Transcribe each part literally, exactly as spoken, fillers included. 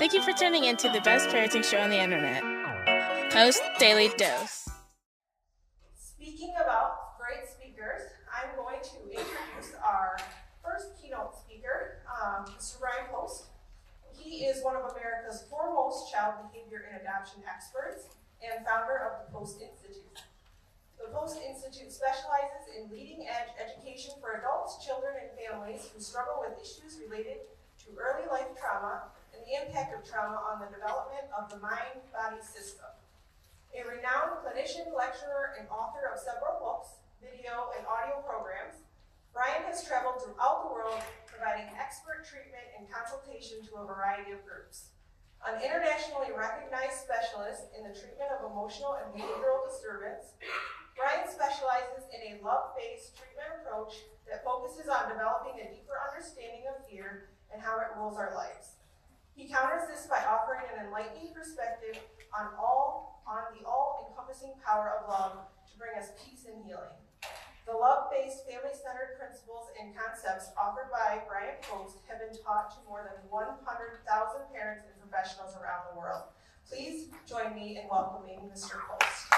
Thank you for tuning in to the best parenting show on the internet, Post Daily Dose. Speaking about great speakers, I'm going to introduce our first keynote speaker, um, Mister Brian Post. He is one of America's foremost child behavior and adoption experts and founder of the Post Institute. The Post Institute specializes in leading-edge education for adults, children, and families who struggle with issues related to early life trauma and the impact of trauma on the development of the mind-body system. A renowned clinician, lecturer, and author of several books, video, and audio programs, Brian has traveled throughout the world providing expert treatment and consultation to a variety of groups. An internationally recognized specialist in the treatment of emotional and behavioral disturbance, Brian specializes in a love-based treatment approach that focuses on developing a deeper understanding of fear and how it rules our lives. He counters this by offering an enlightening perspective on all on the all-encompassing power of love to bring us peace and healing. The love-based, family-centered principles and concepts offered by Brian Post have been taught to more than one hundred thousand parents and professionals around the world. Please join me in welcoming Mister Post.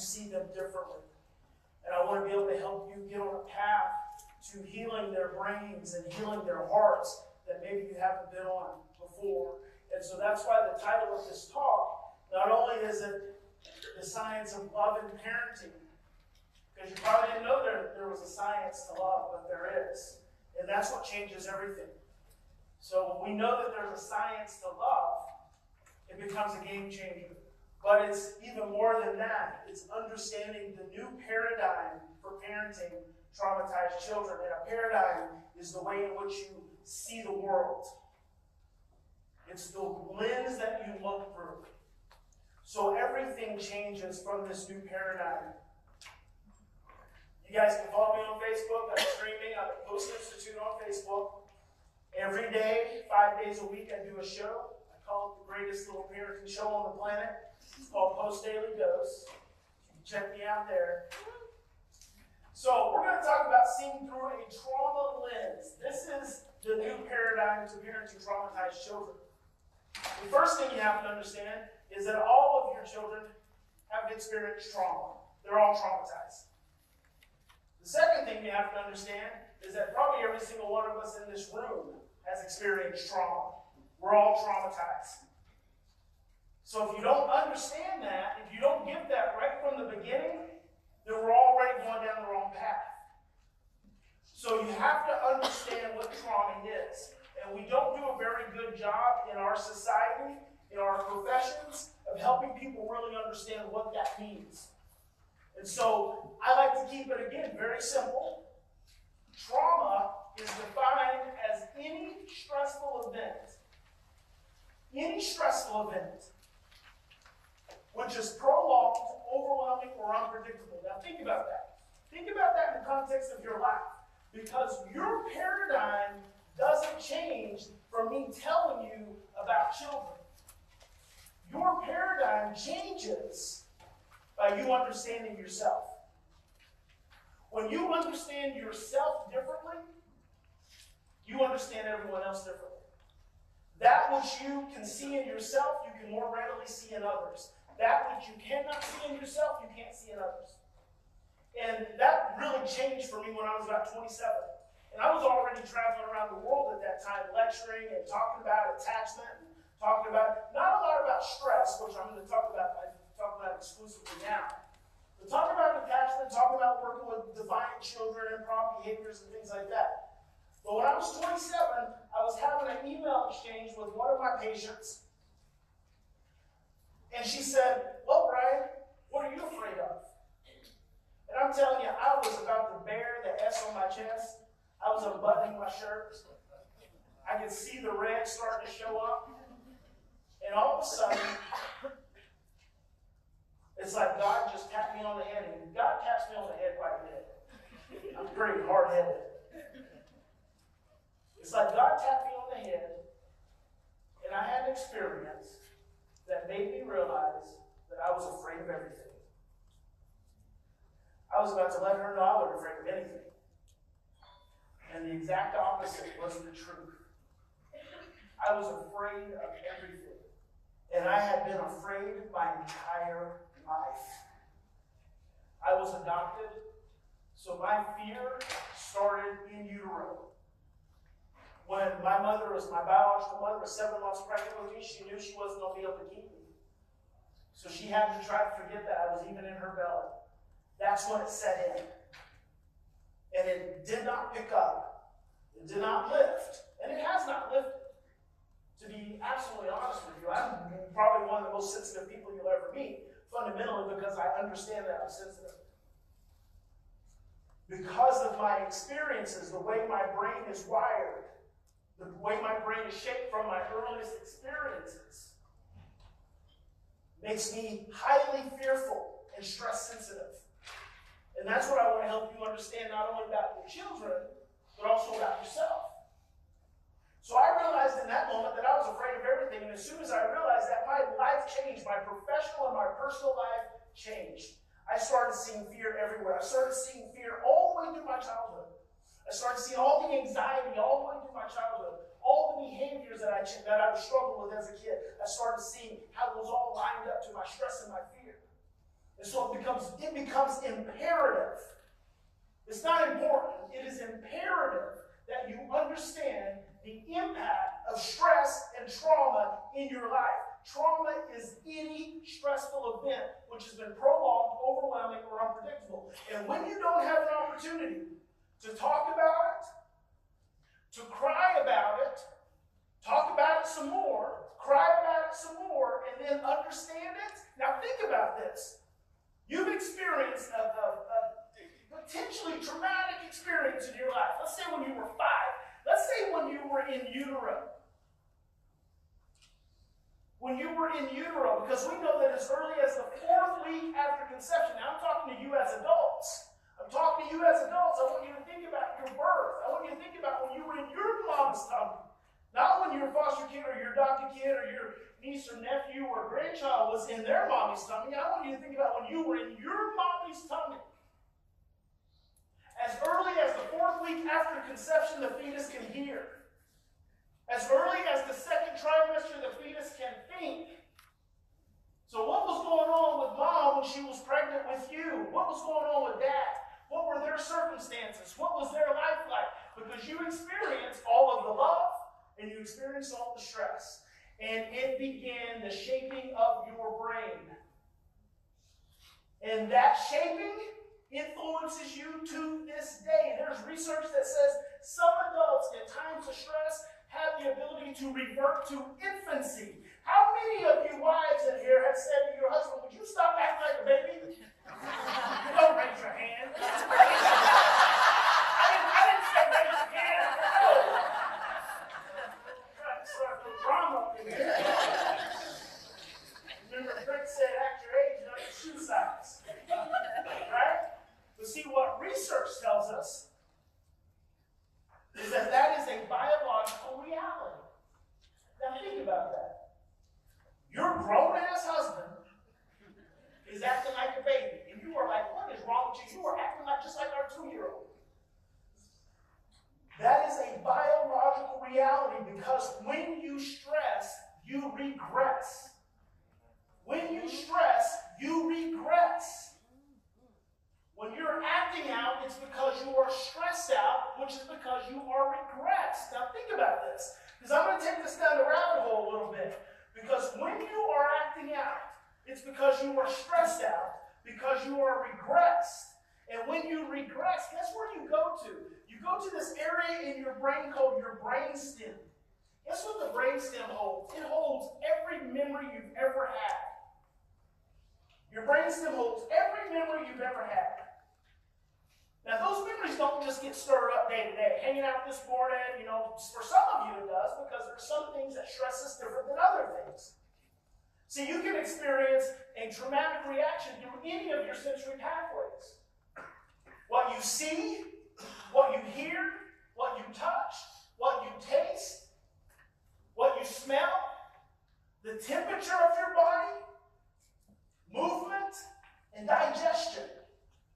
See them differently. And I want to be able to help you get on a path to healing their brains and healing their hearts that maybe you haven't been on before. And so that's why the title of this talk, not only is it the science of love and parenting, because you probably didn't know there, there was a science to love, but there is. And that's what changes everything. So when we know that there's a science to love, it becomes a game changer. But it's even more than that. It's understanding the new paradigm for parenting traumatized children. And a paradigm is the way in which you see the world. It's the lens that you look through. So everything changes from this new paradigm. You guys can follow me on Facebook. I'm streaming on the Post Institute on Facebook. Every day, five days a week, I do a show. I call it the greatest little parenting show on the planet. It's called Post Daily Dose. You can check me out there. So we're going to talk about seeing through a trauma lens. This is the new paradigm to parenting traumatized children. The first thing you have to understand is that all of your children have experienced trauma. They're all traumatized. The second thing you have to understand is that probably every single one of us in this room has experienced trauma. We're all traumatized. So if you don't understand that, if you don't get that right from the beginning, then we're already going down the wrong path. So you have to understand what trauma is. And we don't do a very good job in our society, in our professions, of helping people really understand what that means. And so I like to keep it, again, very simple. Trauma is defined as any stressful event, any stressful event, which is prolonged, overwhelming, or unpredictable. Now think about that. Think about that in the context of your life, because your paradigm doesn't change from me telling you about children. Your paradigm changes by you understanding yourself. When you understand yourself differently, you understand everyone else differently. That which you can see in yourself, you can more readily see in others. That which you cannot see in yourself, you can't see in others. And that really changed for me when I was about twenty-seven. And I was already traveling around the world at that time, lecturing and talking about attachment, and talking about, not a lot about stress, which I'm going to talk about, I talk about exclusively now. But talking about attachment, talking about working with defiant children and problem behaviors and things like that. But when I was twenty-seven, I was having an email exchange with one of my patients. And she said, well, Brian, what are you afraid of? And I'm telling you, I was about to bear the S on my chest. I was unbuttoning my shirt. I could see the red starting to show up. And all of a sudden, it's like God just tapped me on the head. And God taps me on the head quite a bit. I'm pretty hard-headed. It's like God tapped me on the head, and I had an experience that made me realize that I was afraid of everything. I was about to let her know I was afraid of anything. And the exact opposite was the truth. I was afraid of everything. And I had been afraid my entire life. I was adopted, so my fear started in utero. When my mother was, my biological mother was seven months pregnant with me, she knew she wasn't going to be able to keep me. So she had to try to forget that I was even in her belly. That's when it set in. And it did not pick up. It did not lift. And it has not lifted. To be absolutely honest with you, I'm probably one of the most sensitive people you'll ever meet, fundamentally because I understand that I'm sensitive. Because of my experiences, the way my brain is wired, the way my brain is shaped from my earliest experiences, makes me highly fearful and stress sensitive. And that's what I want to help you understand, not only about your children, but also about yourself. So I realized in that moment that I was afraid of everything. And as soon as I realized that, my life changed. My professional and my personal life changed. I started seeing fear everywhere. I started seeing fear all the way through my childhood. I started seeing all the anxiety all the way through my childhood. All the behaviors that I, that I struggled with as a kid. I started seeing how it was all lined up to my stress and my fear. And so it becomes, it becomes imperative. It's not important. It is imperative that you understand the impact of stress and trauma in your life. Trauma is any stressful event which has been prolonged, overwhelming, or unpredictable. And when you don't have an opportunity to talk about it, to cry about it, talk about it some more, cry about it some more, and then understand it. Now think about this. You've experienced a, a, a potentially traumatic experience in your life. Let's say when you were five. Let's say when you were in utero. When you were in utero, because we know that as early as the fourth week after conception. Now I'm talking to you as adults. I'm talking to you as adults. I want you to think about your birth. I want you to think about when you were in your mom's tummy. Not when your foster kid or your adopted kid or your niece or nephew or grandchild was in their mommy's tummy. I want you to think about when you were in your mommy's tummy. As early as the fourth week after conception, the fetus can hear. As early as the second trimester, the fetus can think. So what was going on with mom when she was pregnant with you? What was going on with dad? What were their circumstances? What was their life like? Because you experienced all of the love, and you experienced all the stress. And it began the shaping of your brain. And that shaping influences you to this day. There's research that says some adults in times of stress have the ability to revert to infancy. How many of you wives in here have said to your husband, would you stop acting like a baby? Don't raise your hand. I didn't, I didn't say raise your hand. No. Drama in here. Remember, Rick said, act your age, not your shoe size. Right? But see, what research tells us is that that is a biological reality. Now, think about that. Your grown ass husband is acting like a baby, and you are like, what is wrong with you? You are acting like just like our two year old. That is a biological reality because when you stress, you regress. When you stress, you regress. When you're because you are stressed out, because you are regressed. And when you regress, guess where you go to? You go to this area in your brain called your brainstem. Guess what the brainstem holds? It holds every memory you've ever had. Your brainstem holds every memory you've ever had. Now, those memories don't just get stirred up day to day. Hanging out this morning, you know, for some of you it does, because there's some things that stress us different than other things. So you can experience a dramatic reaction through any of your sensory pathways. What you see, what you hear, what you touch, what you taste, what you smell, the temperature of your body, movement, and digestion.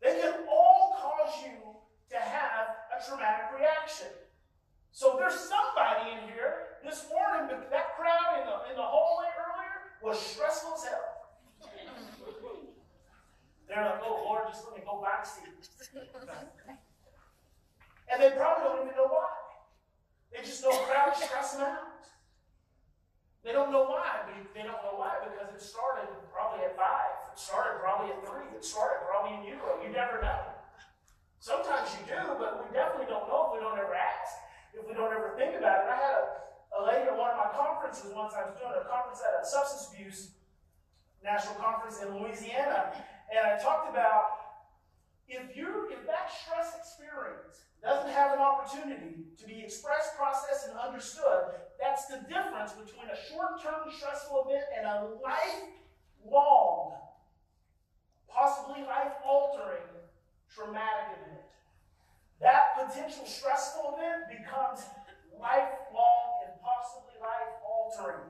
They can all cause you to have a traumatic reaction. So there's somebody in here this morning, but that crowd in the, in the hallway earlier was stressful as hell. They're like, oh Lord, just let me go back to you. And they probably don't even know why. They just know crowd stress them out. They don't know why. They don't know why because it started probably at five. It started probably at three. It started probably in you. You never know. Sometimes you do, but we definitely don't know if we don't ever ask, if we don't ever think about it. I had a, a lady at one of my conferences once. I was doing a conference at a substance abuse national conference in Louisiana, and I talked about if you if that stress experience doesn't have an opportunity to be expressed, processed, and understood, that's the difference between a short-term stressful event and a lifelong, possibly life-altering, traumatic event. That potential stressful event becomes lifelong and possibly life-altering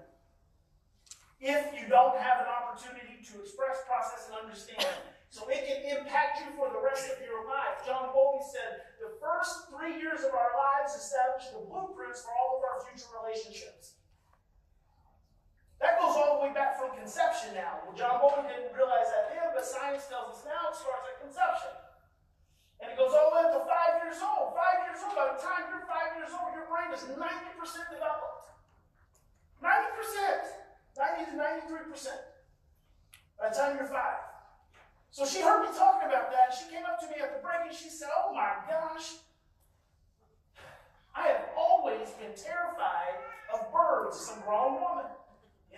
if you don't have an opportunity to express, process, and understand. So it can impact you for the rest of your life. John Bowlby said, the first three years of our lives establish the blueprints for all of our future relationships. That goes all the way back from conception now. Well, John Bowlby didn't realize that then, but science tells us now it starts at conception. And it goes all the way up to five years old. Five years old, by the time you're five years old, your brain is ninety percent developed. ninety percent. ninety to ninety-three percent by the time you're five. So she heard me talking about that. She came up to me at the break and she said, oh my gosh, I have always been terrified of birds. Some grown woman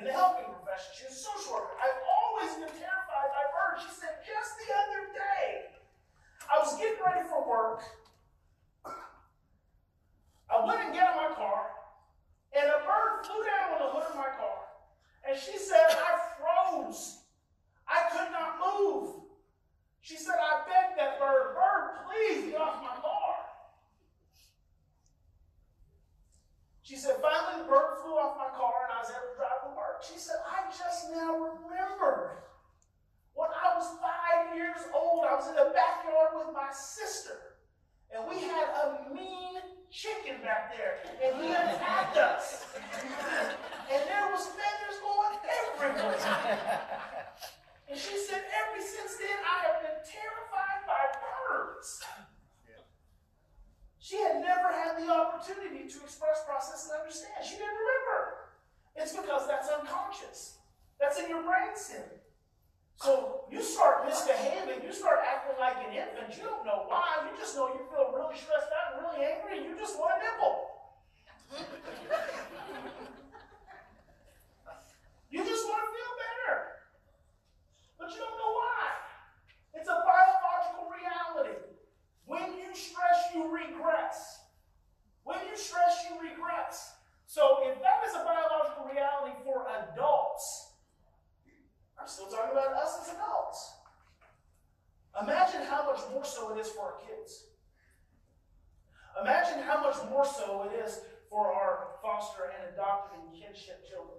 in the helping profession. She was a social worker. I've always been terrified by birds. She said, just the other day, I was getting ready for work. I went and got in my car and a bird flew down on the hood of my car. And she said, I froze. I could not move. She said, I begged that bird, bird, please get off my car. She said, finally the bird flew off my car and I was able to drive to work. She said, I just now remembered when I was five years old, I was in the backyard with my sister and we had a mean chicken back there and he attacked us. And there was feathers going everywhere. And she said, ever since then, I have been terrified by birds. Yeah. She had never had the opportunity to express, process, and understand. She didn't remember. It's because that's unconscious. That's in your brain stem. So you start misbehaving. You start acting like an infant. You don't know why. You just know you feel really stressed out and really angry, and you just want a nipple. You just want to feel better. But you don't know why. It's a biological reality. When you stress, you regress. When you stress, you regress. So if that is a biological reality for adults, I'm still talking about us as adults. Imagine how much more so it is for our kids. Imagine how much more so it is for our foster and adopted and kinship children.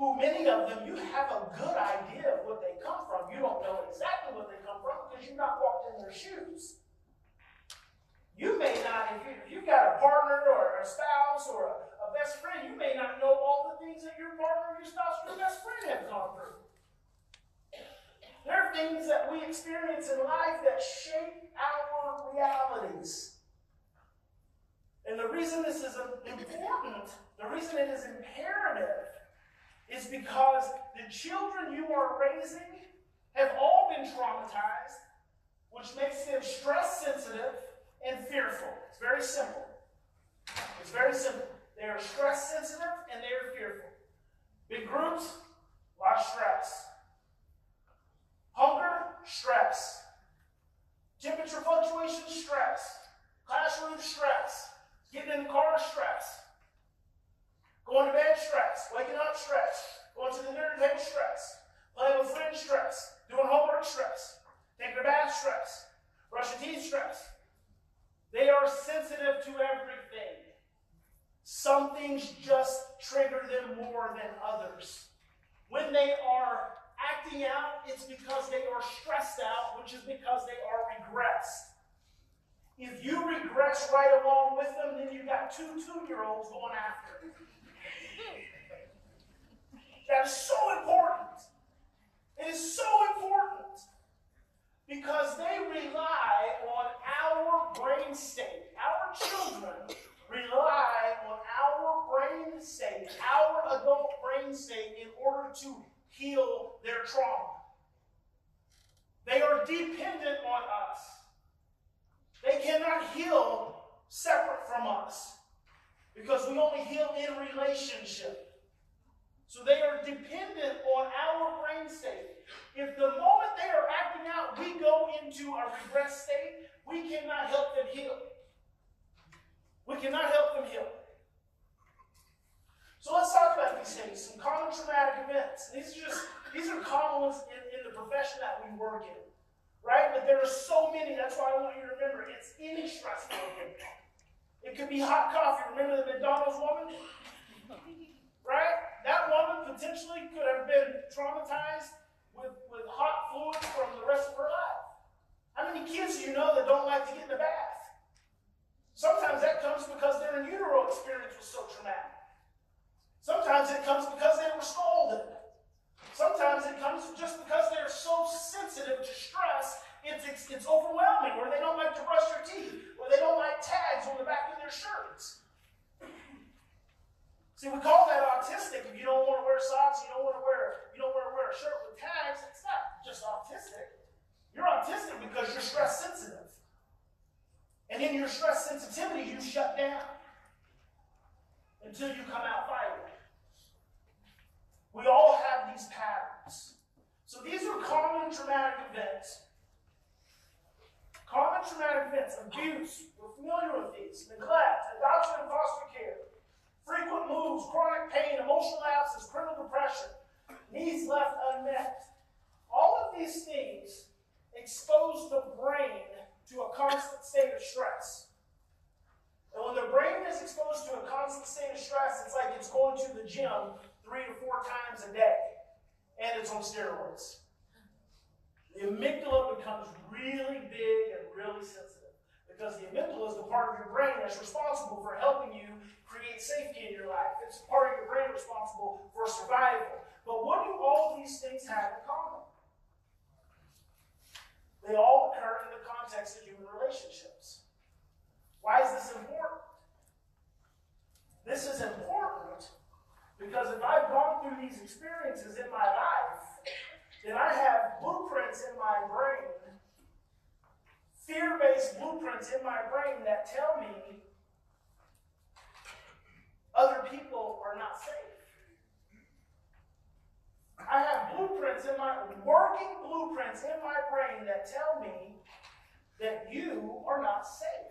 Who many of them, you have a good idea of what they come from. You don't know exactly what they come from because you've not walked in their shoes. You may not, if, you, if you've got a partner or a spouse or a, a best friend, you may not know all the things that your partner, your spouse, or your best friend have gone through. There are things that we experience in life that shape our realities. And the reason this is important, the reason it is imperative is because the children you are raising have all been traumatized, which makes them stress sensitive and fearful. It's very simple. It's very simple. They are stress sensitive and they are fearful. Big groups, a lot of stress. Hunger, stress. Temperature fluctuation, stress. Classroom, stress. Getting in the car, stress. Going to bed, stress. Waking up, stress. Going to the dinner table, stress. Playing with friends, stress. Doing homework, stress. Taking a bath, stress. Brushing teeth, stress. They are sensitive to everything. Some things just trigger them more than others. When they are acting out, it's because they are stressed out, which is because they are regressed. If you regress right along with them, then you've got two two-year-olds going after them. That is so important. It is so important because they rely on our brain state. Our children rely on our brain state, our adult brain state, in order to heal their trauma. They are dependent on us. They cannot heal separate from us because we only heal in relationship. So they are dependent on our brain state. If the moment they are acting out, we go into a regress state, we cannot help them heal. We cannot help them heal. So let's talk about these things, some common traumatic events. These are just, these are common ones in, in the profession that we work in, right? But there are so many, that's why I want you to remember, it's any stressful event. It could be hot coffee. Remember the McDonald's woman? Right? That woman potentially could have been traumatized with, with hot fluid from the rest of her life. How many kids do you know that don't like to get in the bath? Sometimes that comes because their in utero experience was so traumatic. Sometimes it comes because they were scolded. Sometimes it comes just because they're so sensitive to stress, it's, it's, it's overwhelming, or they don't like to brush their teeth, or they don't like tags on the back of their shirts. See, we call that autistic. If you don't want to wear socks, you don't want to wear, you don't want to wear a shirt with tags, it's not just autistic. You're autistic because you're stress sensitive. And in your stress sensitivity, you shut down until you come out fighting. We all have these patterns. So these are common traumatic events. Common traumatic events, abuse, we're familiar with these, neglect, adoption and foster care, frequent moves, chronic pain, emotional absence, criminal depression, needs left unmet. All of these things expose the brain to a constant state of stress. And when the brain is exposed to a constant state of stress, it's like it's going to the gym three to four times a day, and it's on steroids. The amygdala becomes really big and really sensitive because the amygdala is the part of your brain that's responsible for helping you create safety in your life. It's the part of your brain responsible for survival. But what do all these things have in common? They all occur in the context of human relationships. Why is this important? This is important because if I've gone through these experiences in my life, then I have blueprints in my brain, fear-based blueprints in my brain that tell me other people are not safe. I have blueprints in my, working blueprints in my brain that tell me that you are not safe.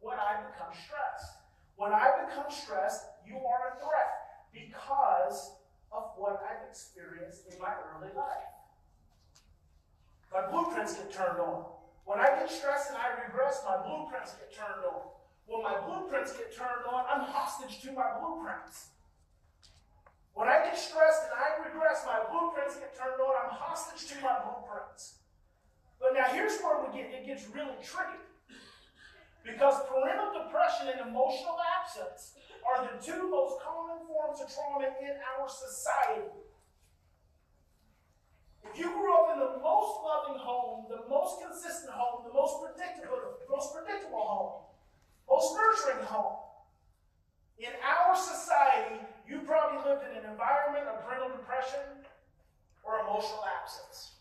When I become stressed. When I become stressed, you are a threat because of what I've experienced in my early life. My blueprints get turned on. When I get stressed and I regress, my blueprints get turned on. When my blueprints get turned on, I'm hostage to my blueprints. When I get stressed and I regress, my blueprints get turned on, I'm hostage to my blueprints. But now here's where we get, it gets really tricky. Because parental depression and emotional absence are the two most common forms of trauma in our society. If you grew up in the most loving home, the most consistent home, the most predictable, the most predictable home, most nurturing home, in our society, you probably lived in an environment of parental depression. absence.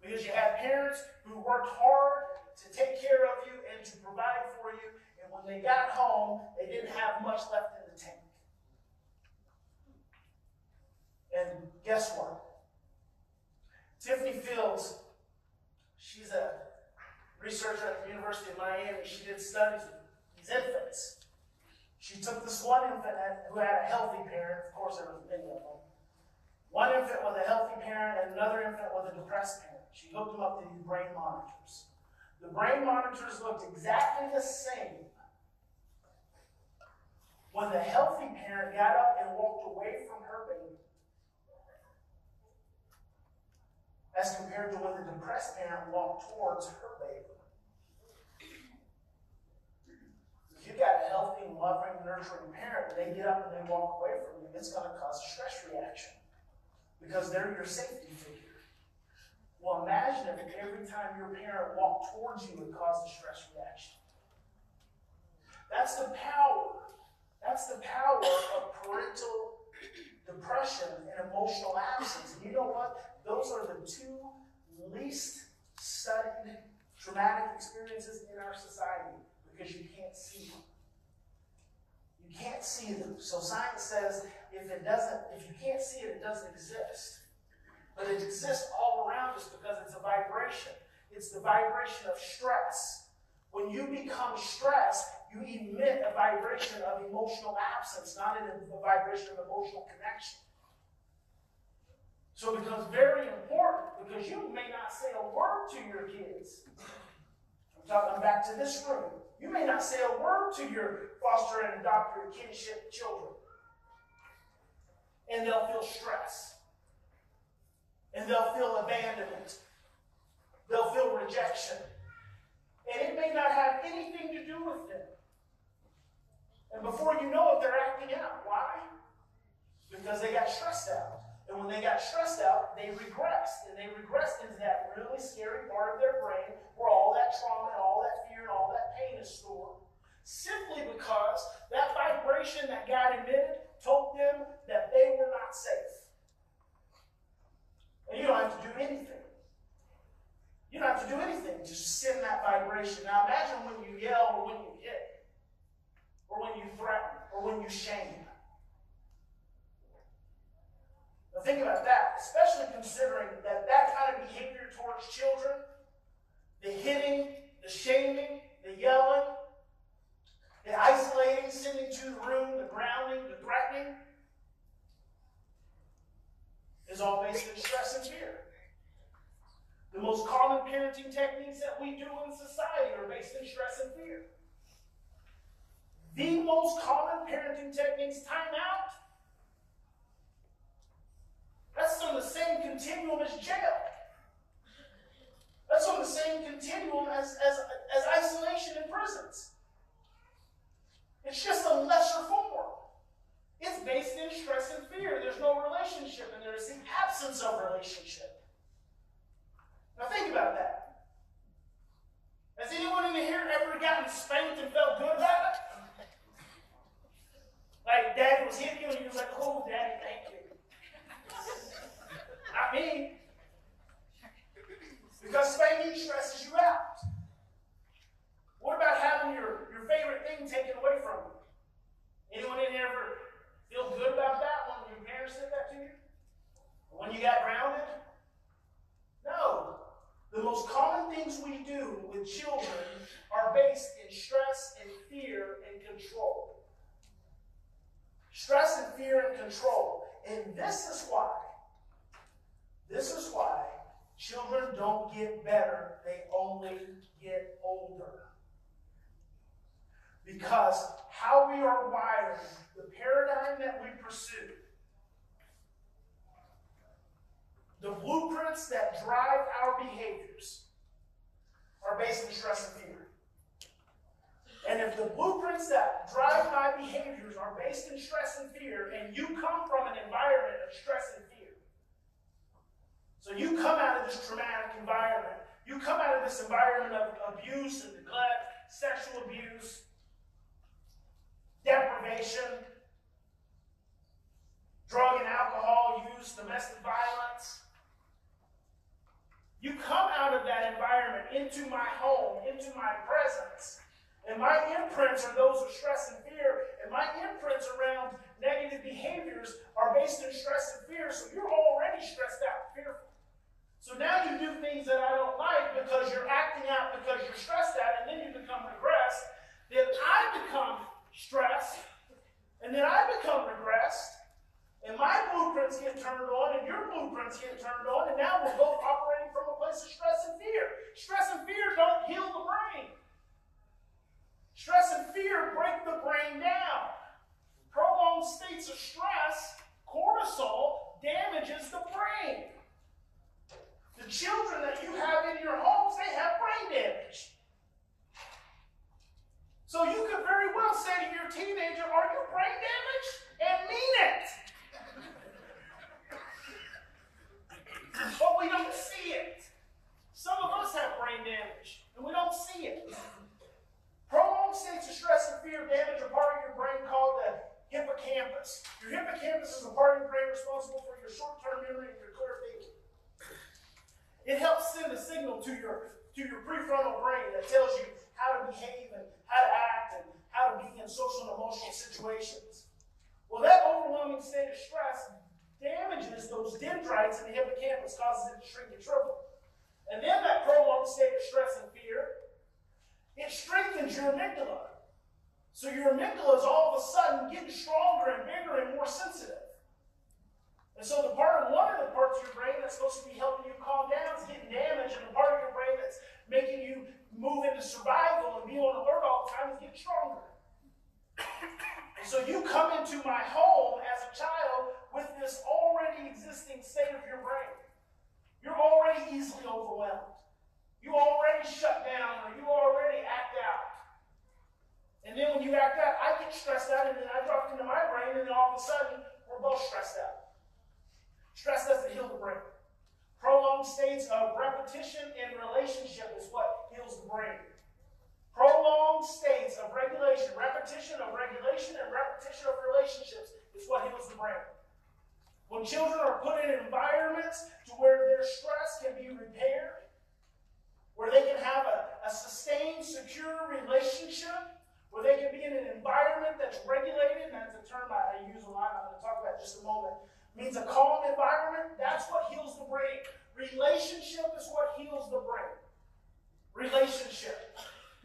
Because you have parents who worked hard to take care of you and to provide for you, and when they got home, they didn't have much left in the tank. And guess what? Tiffany Fields, she's a researcher at the University of Miami. She did studies with these infants. She took this one infant who had a healthy parent. Of course, there was many of them. One infant with a healthy parent and another infant with a depressed parent. She looked them up to these brain monitors. The brain monitors looked exactly the same when the healthy parent got up and walked away from her baby as compared to when the depressed parent walked towards her baby. If you got a healthy, loving, nurturing parent, they get up and they walk away from you, it's going to cause a stress reaction because they're your safety figure. Well, imagine if every time your parent walked towards you, it caused a stress reaction. That's the power. That's the power of parental depression and emotional absence. And you know what? Those are the two least studied traumatic experiences in our society because you can't see them. You can't see them. So science says if it doesn't, if you can't see it, it doesn't exist. But it exists all around us because it's a vibration. It's the vibration of stress. When you become stressed, you emit a vibration of emotional absence, not a vibration of emotional connection. So it becomes very important because you may not say a word to your kids. I'm talking back to this room. You may not say a word to your foster and adopted kinship children. And they'll feel stress. And they'll feel abandonment. They'll feel rejection. And it may not have anything to do with them. And before you know it, they're acting out. Why? Because they got stressed out. And when they got stressed out, they regressed. And they regressed into that really scary part of their brain where all that trauma and all that fear and all that pain is stored. Simply because that vibration that God emitted told them that they were not safe. And you don't have to do anything. You don't have to do anything. Just send that vibration. Now imagine when you yell or when you hit, or when you threaten, or when you shame. Now think about that, especially considering that that kind of behavior towards children, the hitting, the shaming, the yelling, the isolating, sending to the room, the grounding, the threatening, is all based in stress and fear. The most common parenting techniques that we do in society are based in stress and fear. The most common parenting techniques, time out. That's on the same continuum as jail. That's on the same continuum as, as, as isolation in prisons. It's just a lesser form. It's based in stress and fear. There's no relationship, and there's the absence of relationship. Now think about that. Has anyone in here ever gotten spanked and felt good about it? Like daddy was hitting you, and you was like, "Oh, daddy, thank you." Not me. Because spanking stresses you out. What about having your, your favorite thing taken away from you? Anyone in here ever feel good about that when your parents said that to you? When you got grounded? No. The most common things we do with children are based in stress and fear and control. Stress and fear and control. And this is why, this is why children don't get better, they only get older. Because how we are wired, the paradigm that we pursue, the blueprints that drive our behaviors are based on stress and fear. And if the blueprints that drive my behaviors are based in stress and fear, and you come from an environment of stress and fear, so you come out of this traumatic environment, you come out of this environment of abuse and neglect, sexual abuse, deprivation, drug and alcohol use, domestic violence, You come out of that environment into my home, into my presence, and my imprints are those of stress and fear, and my imprints around negative behaviors are based in stress and fear, so you're already stressed out, fearful. So now you do things that I don't like because you're acting out because you're stressed out, and then you become regressed. Then I become stressed, and then I become regressed, and my blueprints get turned on, and your blueprints get turned on, and now we're both operating from a place of stress and fear. Stress and fear don't heal the brain. Stress and fear break the brain down. Prolonged states of stress, cortisol, damages the brain. The children that you have in your homes, they have brain damage. So you could very well say to your teenager, are you brain damaged? And mean it. But we don't see it. Some of us have brain damage, and we don't see it. Prolonged states of stress and fear damage a part of your brain called the hippocampus. Your hippocampus is a part of your brain responsible for your short-term memory and your clear thinking. It helps send a signal to your, to your prefrontal brain that tells you how to behave and how to act and how to be in social and emotional situations. Well, that overwhelming state of stress damages those dendrites in the hippocampus, causes it to shrink and shrivel. And then that prolonged state of stress and fear, it strengthens your amygdala. So your amygdala is all of a sudden getting stronger and bigger and more sensitive. And so the part of one of the parts of your brain that's supposed to be helping you calm down is getting damaged, and the part of your brain that's making you move into survival and be on alert all the time is getting stronger. And so you come into my home as a child with this already existing state of your brain. You're already easily overwhelmed. You already shut down, or you already act out. And then when you act out, I get stressed out, and then I drop into my brain, and then all of a sudden, we're both stressed out. Stress doesn't heal the brain. Prolonged states of repetition and relationship is what heals the brain. Prolonged states of regulation, repetition of regulation, and repetition of relationships is what heals the brain. When children are put in environments to where their stress can be repaired, where they can have a, a sustained, secure relationship, where they can be in an environment that's regulated, and that's a term I, I use a lot, I'm going to talk about in just a moment, means a calm environment, that's what heals the brain. Relationship is what heals the brain. Relationship.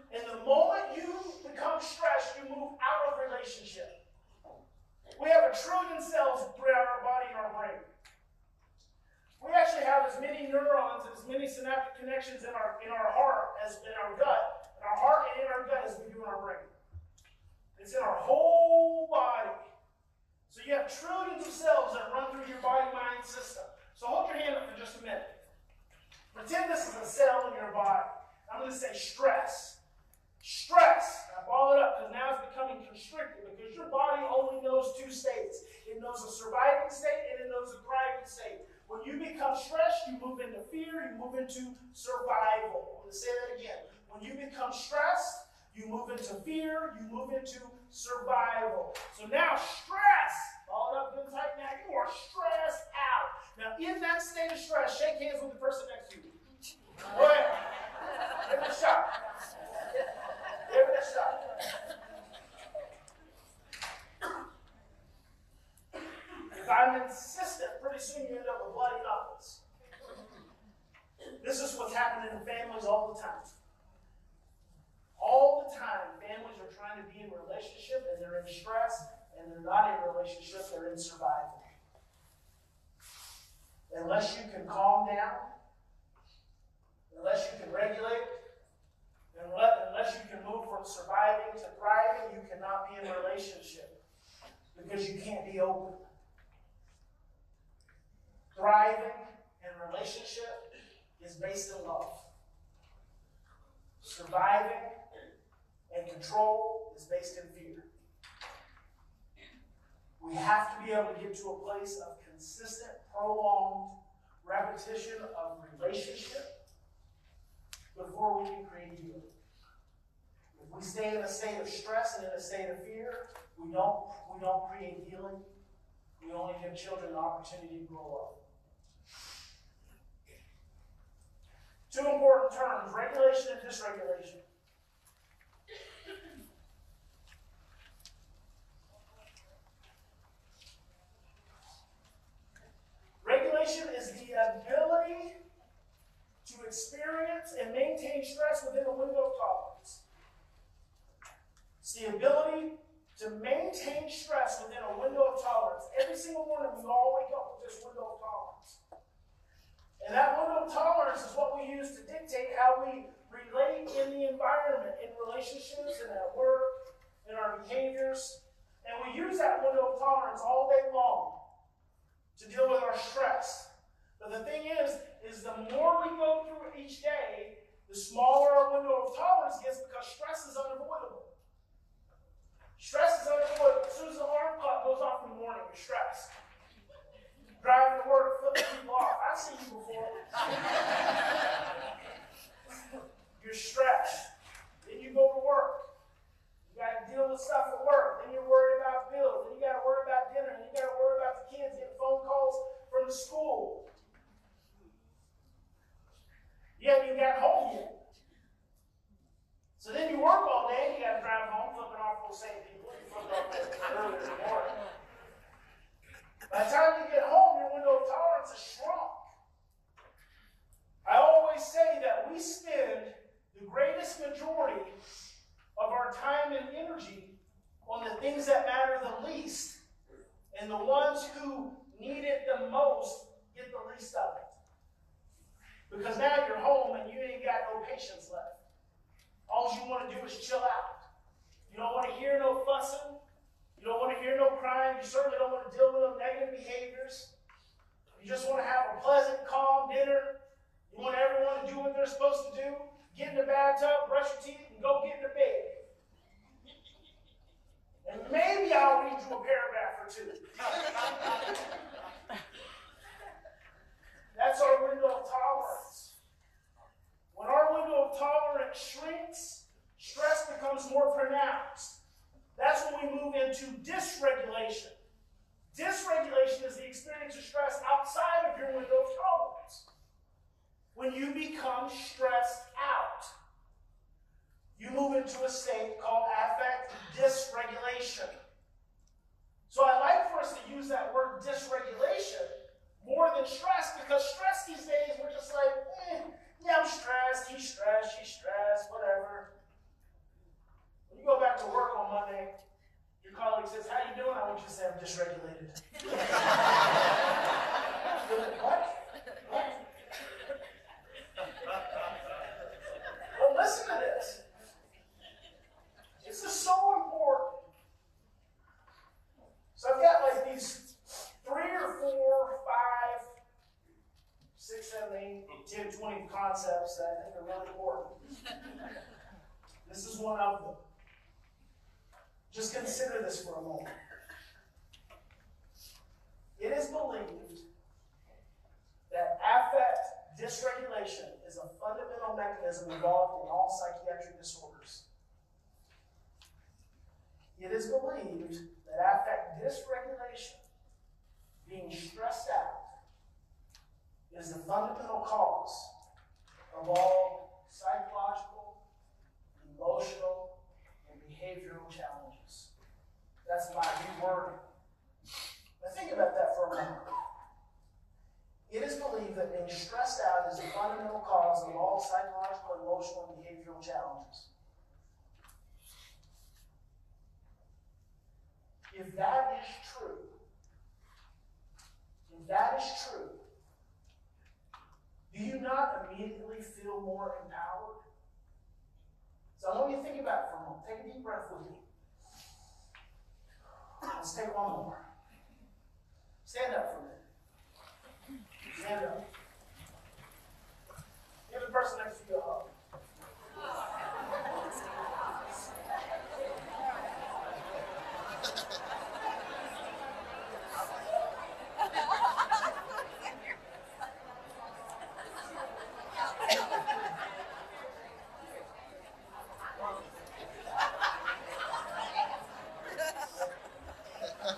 And the moment you become stressed, you move out of relationship. We have a trillion cells throughout our body and our brain. We actually have as many neurons and as many synaptic connections in our in our heart as in our gut, in our heart and in our gut as we do in our brain. It's in our whole body. So you have trillions of cells that run through your body-mind system. So hold your hand up for just a minute. Pretend this is a cell in your body. I'm going to say stress. Stress. Now ball it up because now it's becoming constricted because your body only knows two states. It knows a surviving state and it knows a thriving state. When you become stressed, you move into fear, you move into survival. I'm going to say that again. When you become stressed, you move into fear, you move into survival. So now stress, ball it up good tight, now you are stressed out. Now in that state of stress, shake hands with the person next to you. Go ahead. Give it a shot. Give it a shot. If I'm insistent, pretty soon you end up with bloody knuckles. This is what's happening in families all the time. All the time, families are trying to be in a relationship and they're in stress and they're not in a relationship, they're in survival. Unless you can calm down, unless you can regulate, and unless you can move from surviving to thriving, you cannot be in a relationship because you can't be open. Thriving and relationship is based on love. Surviving and control is based in fear. We have to be able to get to a place of consistent, prolonged repetition of relationship before we can create healing. If we stay in a state of stress and in a state of fear, we don't, we don't create healing. We only give children the opportunity to grow up. battle around regulation and dysregulation. Regulation is the ability to experience and maintain stress within a window of tolerance. It's the ability to maintain stress within a window of tolerance. Every single morning we all wake up with this window of tolerance. And that window of tolerance is what we use to dictate how we relate in the environment, in relationships, and at work, in our behaviors. And we use that window of tolerance all day long to deal with our stress. But the thing is, is the more we go through each day, the smaller our window of tolerance gets, because stress is unavoidable. Stress is unavoidable. As soon as the alarm clock goes off in the morning, you're stressed. Driving to work, flipping people off. I've seen you before. You're stressed. Then you go to work. You got to deal with stuff at work. Then you're worried about bills. Then you got to worry about dinner. Then you got to worry about the kids getting phone calls from the school. You haven't even got home yet. So then you work all day, you gotta drive home, flipping off those same people you flipped off earlier in the morning. By the time you get home, your window of tolerance has shrunk. I always say that we spend the greatest majority of our time and energy on the things that matter the least, and the ones who need it the most get the least of it. Because now you're home and you ain't got no patience left. All you want to do is chill out. You don't want to hear no fussing. You don't want to hear no crying. You certainly don't want to deal with no negative behaviors. You just want to have a pleasant, calm dinner. You want everyone to do what they're supposed to do. Get in the bathtub, brush your teeth, and go get into bed. And maybe I'll read you a paragraph or two. That's our window of tolerance. When our window of tolerance shrinks, stress becomes more pronounced. That's when we move into dysregulation. Dysregulation is the experience of stress outside of your window of tolerance. When you become stressed out, you move into a state called affect dysregulation. So I like for us to use that word dysregulation more than stress, because stress these days, we're just like, eh. Yeah, I'm stressed, he's stressed, she's stressed, whatever. When you go back to work on Monday, your colleague says, how you doing? I would just say, I'm dysregulated. You're like, what? What? Well, listen to this. This is so important. So I've got like these three or four, five, six, seven, eight, ten, twenty concepts that I think are really important. This is one of them. Just consider this for a moment. It is believed that affect dysregulation is a fundamental mechanism involved in all psychiatric disorders. It is believed that affect dysregulation, being stressed out, is the fundamental cause of all psychological, emotional, and behavioral challenges. That's my rewording. Now think about that for a moment. It is believed that being stressed out is the fundamental cause of all psychological, emotional, and behavioral challenges. If that is true, if that is true, do you not immediately feel more empowered? So I want you to think about it for a moment. Take a deep breath with me. Let's take one more. Stand up for a minute. Stand up. Give the person next to you a hug. I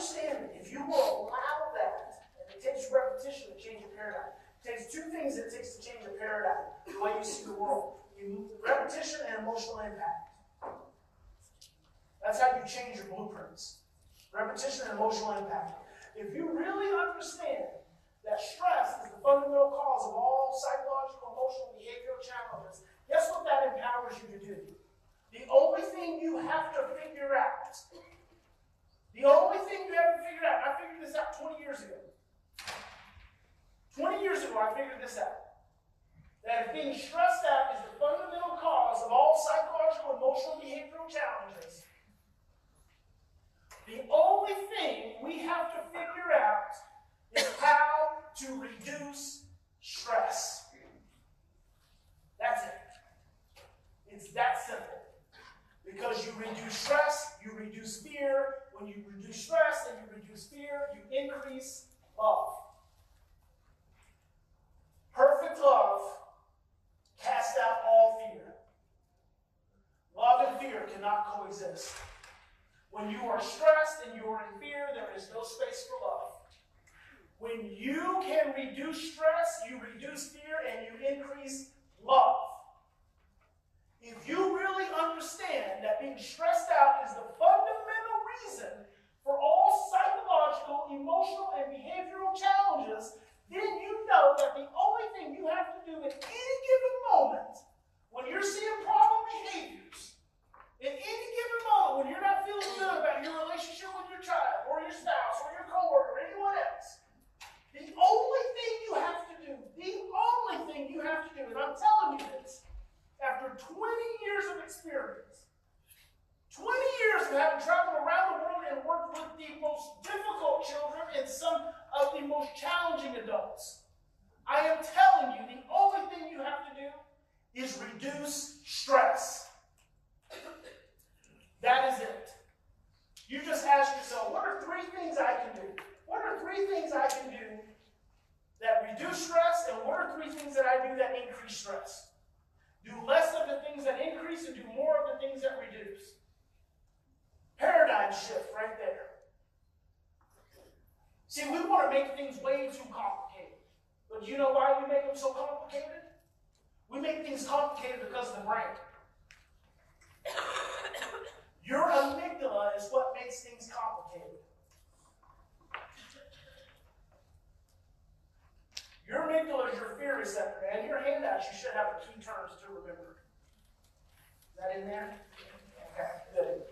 understand, if you will allow that, and it takes repetition to change your paradigm. It takes two things it takes to change your paradigm, the way you see the world. You, repetition and emotional impact. That's how you change your blueprints. Repetition and emotional impact. If you really understand that stress is the fundamental cause of all psychological, emotional, behavioral challenges, guess what that empowers you to do? The only thing you have to figure out, the only thing you have to figure out, I figured this out twenty years ago. twenty years ago, I figured this out. That if being stressed out is the fundamental cause of all psychological, emotional, behavioral challenges, the only thing we have to figure out is how to reduce stress. That's it. It's that simple. Because you reduce stress, you reduce fear. When you reduce stress and you reduce fear, you increase love. Perfect love casts out all fear. Love and fear cannot coexist. When you are stressed and you are in fear, there is no space for love. When you can reduce stress, you reduce fear, and you increase love. If you really understand that being stressed out is the fundamental reason for all psychological, emotional, and behavioral challenges, then you know that the only thing you have to do at any given moment when you're seeing problem behaviors, in any given moment, when you're not feeling good about your relationship with your child, or your spouse, or your coworker, or anyone else, the only thing you have to do, the only thing you have to do, and I'm telling you this, after twenty years of experience, twenty years of having traveled around the world and worked with the most difficult children and some of the most challenging adults, I am telling you, the only thing you have to do is reduce stress. That is it. You just ask yourself, what are three things I can do? What are three things I can do that reduce stress, and what are three things that I do that increase stress? Do less of the things that increase and do more of the things that reduce. Paradigm shift right there. See, we want to make things way too complicated. But do you know why we make them so complicated? We make things complicated because of the brain. Your amygdala is what makes things complicated. Your amygdala is your fear receptor, and your handouts, you should have the key terms to remember. Is that in there? Okay, good.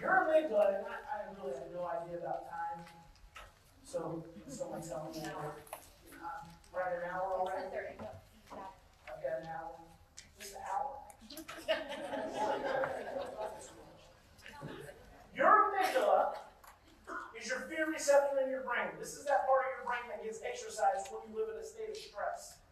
Your amygdala, and I, I really have no idea about time, so someone tell me now. Uh, right an hour already? I've got an hour. Just an hour. Your amygdala is your fear receptor in your brain. This is that part of your brain that gets exercised when you live in a state of stress.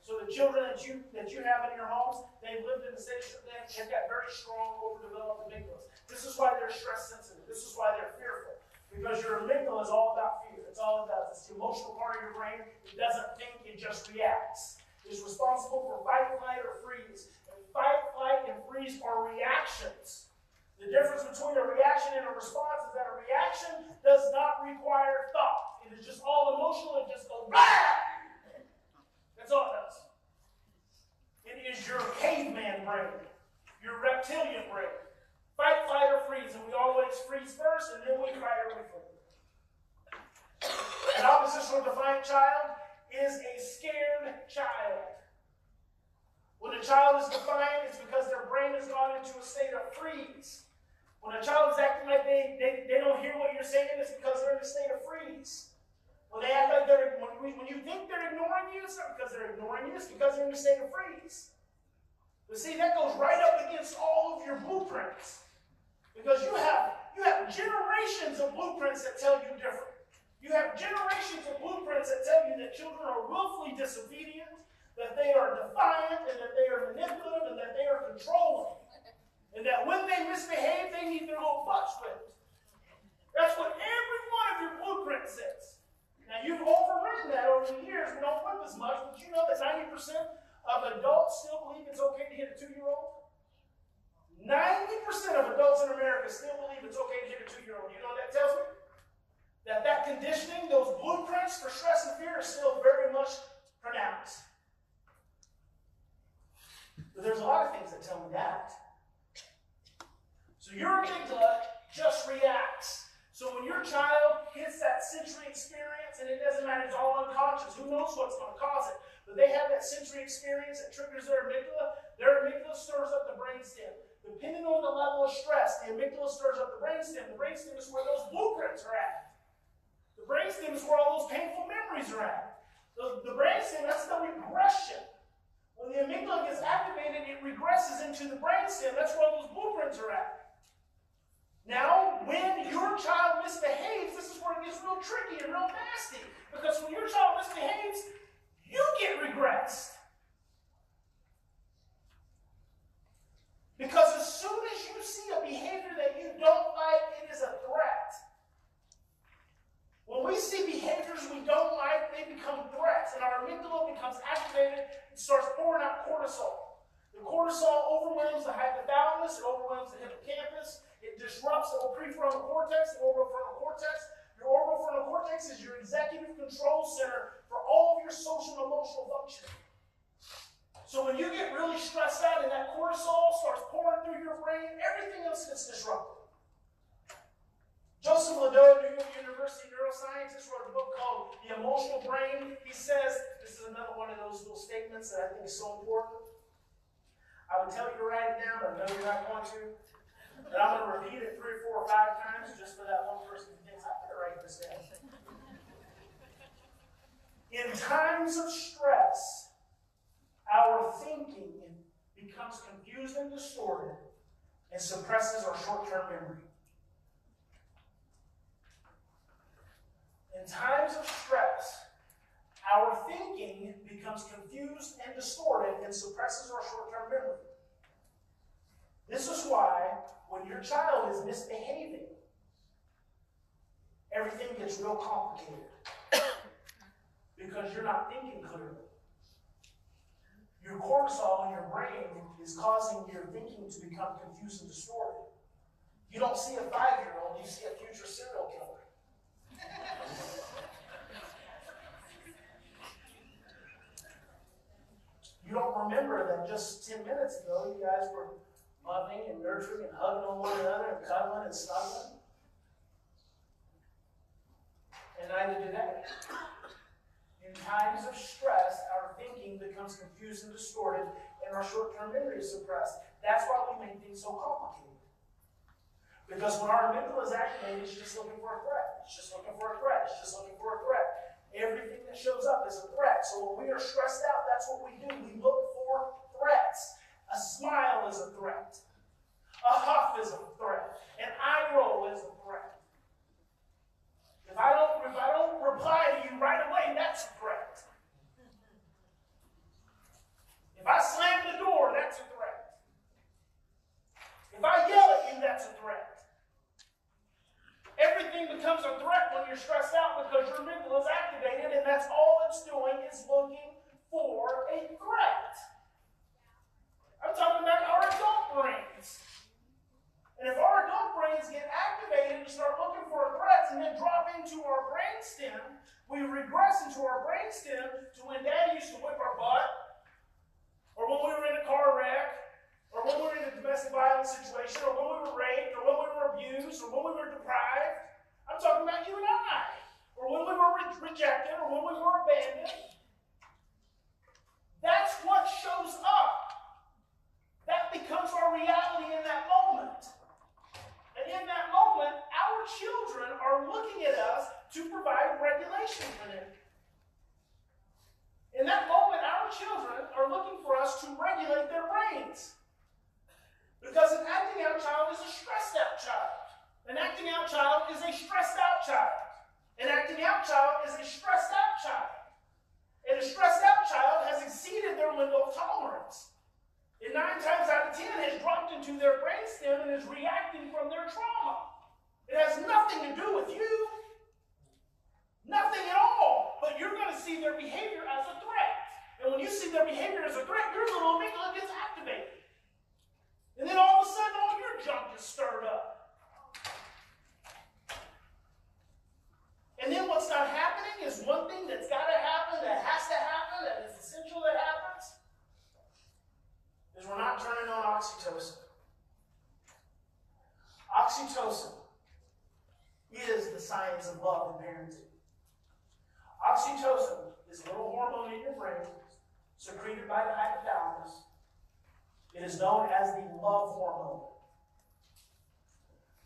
So the children that you that you have in your homes, they've lived in a state of stress, they've got very strong, overdeveloped amygdalas. This is why they're stress sensitive. This is why they're fearful. Because your amygdala is all about fear. It's all about this emotional part of your brain. It doesn't think, it just reacts. It's responsible for fight, flight, or freeze. Fight, flight, and freeze are reactions. The difference between a reaction and a response is that a reaction does not require thought. It is just all emotional. It just goes, bah! That's all it does. It is your caveman brain, your reptilian brain. Fight, flight, or freeze, and we always freeze first, and then we fight or we flee. An oppositional defiant child is a scared child. When a child is defiant, it's because their brain has gone into a state of freeze. When a child is acting like they, they, they don't hear what you're saying, it's because they're in a state of freeze. When they act like they're, when, we, when you think they're ignoring you, it's not because they're ignoring you, it's because they're in a state of freeze. But see, that goes right up against all of your blueprints. Because you have, you have generations of blueprints that tell you different. You have generations of blueprints that tell you that children are willfully disobedient, that they are defiant, and that they are manipulative, and that they are controlling. And that when they misbehave, they need their own butt whipped. That's what every one of your blueprints says. Now, you've overridden that over the years. We don't whip as much, but you know that ninety percent of adults still believe it's okay to hit a two-year-old? ninety percent of adults in America still believe it's okay to hit a two-year-old. place for stress and fear is still very much pronounced. But there's a lot of things that tell me that. So your big gut just reacts. So when your child hits that sensory experience, and it doesn't matter, it's all unconscious, who knows what's going to cause it, but they have that sensory experience that triggers their amygdala, their amygdala stirs up the brainstem. Depending on the level of stress, the amygdala stirs up the brainstem. The brainstem is where those blueprints are at. The brainstem is where all those painful memories are at. The, the brainstem, that's the regression. When the amygdala gets activated, it regresses into the brainstem. That's where all those blueprints are at. Now, when your child misbehaves, this is where it gets real tricky and real nasty. Because when your child misbehaves, you get regressed. Because as soon as you see a behavior that you don't like, it is a threat. When we see behaviors we don't like, they become threats, and our amygdala becomes activated and starts pouring out cortisol. The cortisol overwhelms the hypothalamus, it overwhelms the hippocampus, it disrupts the prefrontal cortex, the orbitofrontal cortex. Your orbitofrontal cortex is your executive control center for all of your social and emotional functioning. So when you get really stressed out and that cortisol starts pouring through your brain, everything else gets disrupted. Joseph LeDoux, New York University neuroscientist, wrote a book called The Emotional Brain. He says, this is another one of those little statements that I think is so important. I would tell you to write it down, but I know you're not going to. But I'm going to repeat it three, four, or five times just for that one person who thinks I better write this down. In times of stress, our thinking becomes confused and distorted and suppresses our short-term memory. In times of stress, our thinking becomes confused and distorted and suppresses our short-term memory. This is why when your child is misbehaving, everything gets real complicated because you're not thinking clearly. Your cortisol in your brain is causing your thinking to become confused and distorted. You don't see a five-year-old, you see a future serial killer. You don't remember that just ten minutes ago you guys were loving and nurturing and hugging on one another and cuddling and snuggling. And neither do they. In times of stress, our thinking becomes confused and distorted, and our short-term memory is suppressed. That's why we make things so complicated. Because when our amygdala is activated, it's just looking for a threat. It's just looking for a threat. It's just looking for a threat. Everything that shows up is a threat. So when we are stressed out, that's what we do. We look for threats. A smile is a threat. A huff is a threat. An eye roll is a threat. If I don't, if I don't reply to you right away, that's a threat. If I slam the door, that's a threat. If I yell at you, that's a threat. Everything becomes a threat when you're stressed out because your amygdala is activated, and that's all it's doing is looking for a threat. I'm talking about our adult brains. And if our adult brains get activated and start looking for threats and then drop into our brainstem, we regress into our brainstem to when Daddy used to whip our butt, or when we were in a car wreck, or when we were in a domestic violence situation, or when we were raped, or when we were abused, or when we were deprived. I'm talking about you and I. Or when we were re- rejected, or when we were abandoned. That's what shows up. That becomes our reality in that moment. In that moment, our children are looking at us to provide regulation for them. In that moment, our children are looking for us to regulate their brains. Because an acting out child is a stressed out child. An acting out child is a stressed out child. An acting out child is a stressed out child. And a stressed out child has exceeded their window of tolerance. And nine times out of ten has dropped into their brainstem and is reacting from their trauma. It has nothing to do with you. Nothing at all. But you're going to see their behavior as a threat. And when you see their behavior as a threat, your little amygdala gets activated. And then all of a sudden, all your junk is stirred up. And then what's not happening is one thing that's got to happen, that has to happen, that is essential that happens, is we're not turning on oxytocin. Oxytocin is the science of love and parenting. Oxytocin is a little hormone in your brain secreted by the hypothalamus. It is known as the love hormone.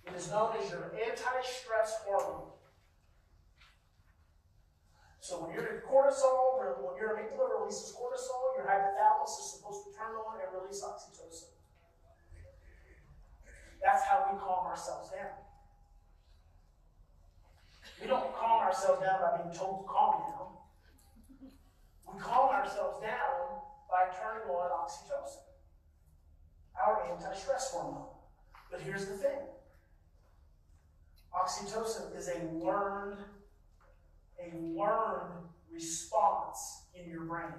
It is known as your anti-stress hormone. So when your cortisol, when your amygdala releases cortisol, your hypothalamus is supposed to turn on and release oxytocin. That's how we calm ourselves down. We don't calm ourselves down by being told to calm down. We calm ourselves down by turning on oxytocin, our anti-stress hormone. But here's the thing. Oxytocin is a learned, a learned response in your brain.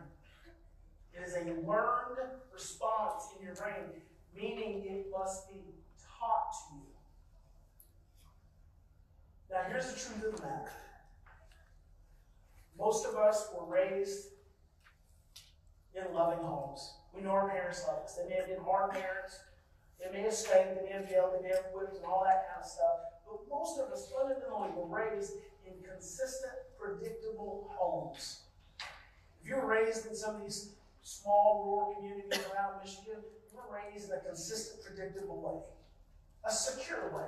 It is a learned response in your brain, meaning it must be taught to you. Now, here's the truth of the matter. Most of us were raised in loving homes. We know our parents love us. They may have been hard parents. They may have spanked. They may have yelled. They may have whipped and all that kind of stuff. But most of us fundamentally were raised in consistent, predictable homes. If you were raised in some of these small rural communities around Michigan, you were raised in a consistent, predictable way, a secure way.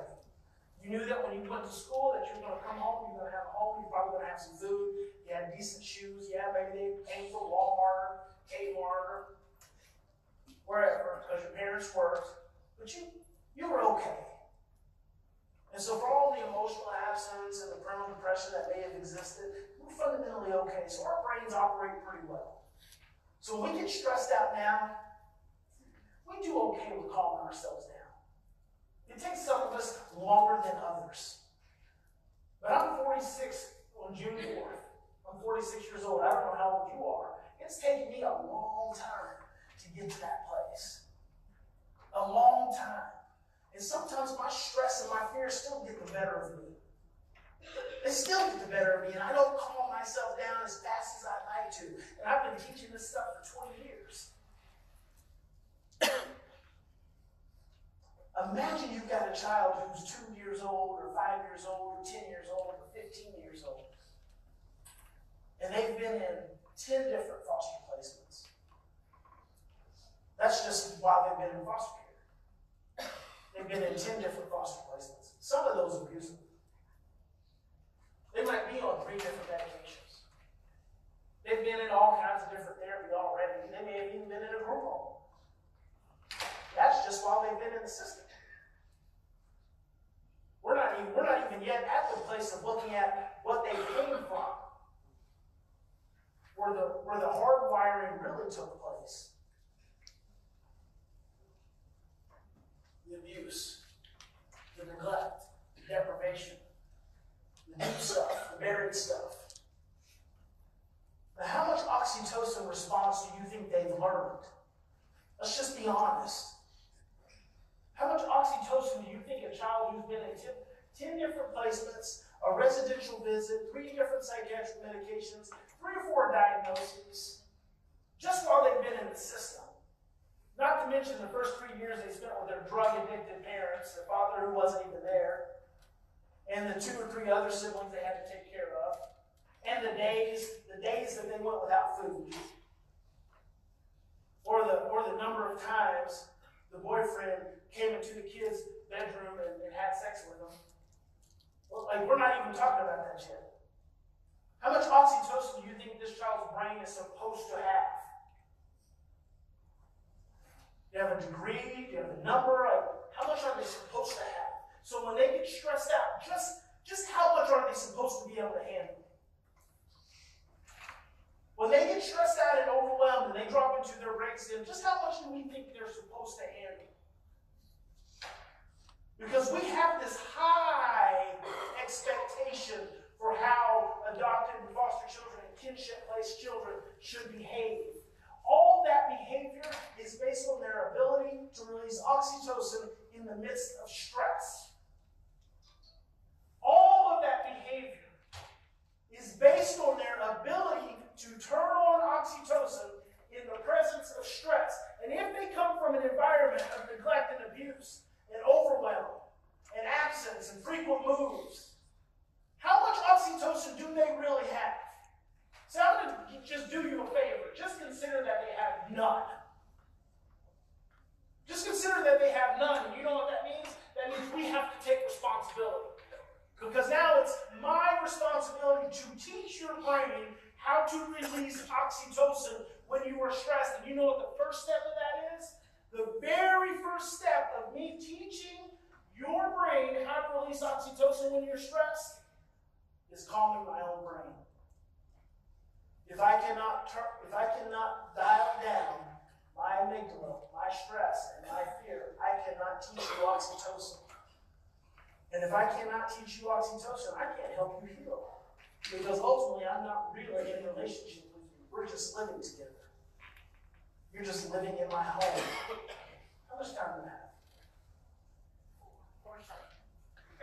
You knew that when you went to school that you were going to come home, you were going to have a home, you're probably going to have some food, you had decent shoes, yeah, maybe they came from Walmart, Kmart, wherever, because your parents worked, but you, you were okay. And so for all the emotional absence and the parental depression that may have existed, we're fundamentally okay, so our brains operate pretty well. So when we get stressed out now, we do okay with calming ourselves down. It takes some of us longer than others. But I'm forty-six on June fourth. I'm forty-six years old. I don't know how old you are. It's taken me a long time to get to that place. A long time. And sometimes my stress and my fears still get the better of me. They still get the better of me, and I don't calm myself down as fast as I'd like to. And I've been teaching this stuff for twenty years. Imagine you've got a child who's two years old, or five years old, or ten years old, or fifteen years old. And they've been in ten different foster placements. That's just why they've been in foster care. They've been in ten different foster placements. Some of those abusive. They might be on three different medications. They've been in all kinds of different therapy already. They may have even been in a group home. That's just while they've been in the system. We're not even, we're not even yet at the place of looking at what they came from, where the, where the hardwiring really took place. The abuse, the neglect, the deprivation, the new stuff, the buried stuff. Now, how much oxytocin response do you think they've learned? Let's just be honest. How much oxytocin do you think a child who's been in ten, ten different placements, a residential visit, three different psychiatric medications, three or four diagnoses, just while they've been in the system? Not to mention the first three years they spent with their drug-addicted parents, their father who wasn't even there, and the two or three other siblings they had to take care of, and the days, the days that they went without food, or the, or the number of times the boyfriend came into the kid's bedroom and, and had sex with them. Well, like, we're not even talking about that yet. How much oxytocin do you think this child's brain is supposed to have? Do you have a degree? Do you have a number? Like, how much are they supposed to have? So when they get stressed out, just, just how much are they supposed to be able to handle? When they get stressed out and overwhelmed and they drop into their breaks, then just how much do we think they're supposed to handle? Because we have this high expectation for how adopted and foster children and kinship place children should behave. All that behavior is based on their ability to release oxytocin in the midst of stress. All of that behavior is based on their frequent moves. How much oxytocin do they really have? So I'm going to just do you a favor. Just consider that they have none. Just consider that they have none. You know what that means? That means we have to take responsibility. Because now it's my responsibility to teach your brain how to release oxytocin when you are stressed. And you know what the first step of that is? The very first step of me teaching your brain how to release oxytocin when you're stressed is calming my own brain. If I cannot turn, if I cannot dial down my amygdala, my stress, and my fear, I cannot teach you oxytocin. And if I cannot teach you oxytocin, I can't help you heal. Because ultimately, I'm not really in relationship with you. We're just living together. You're just living in my home. How much time do I have? forty-five.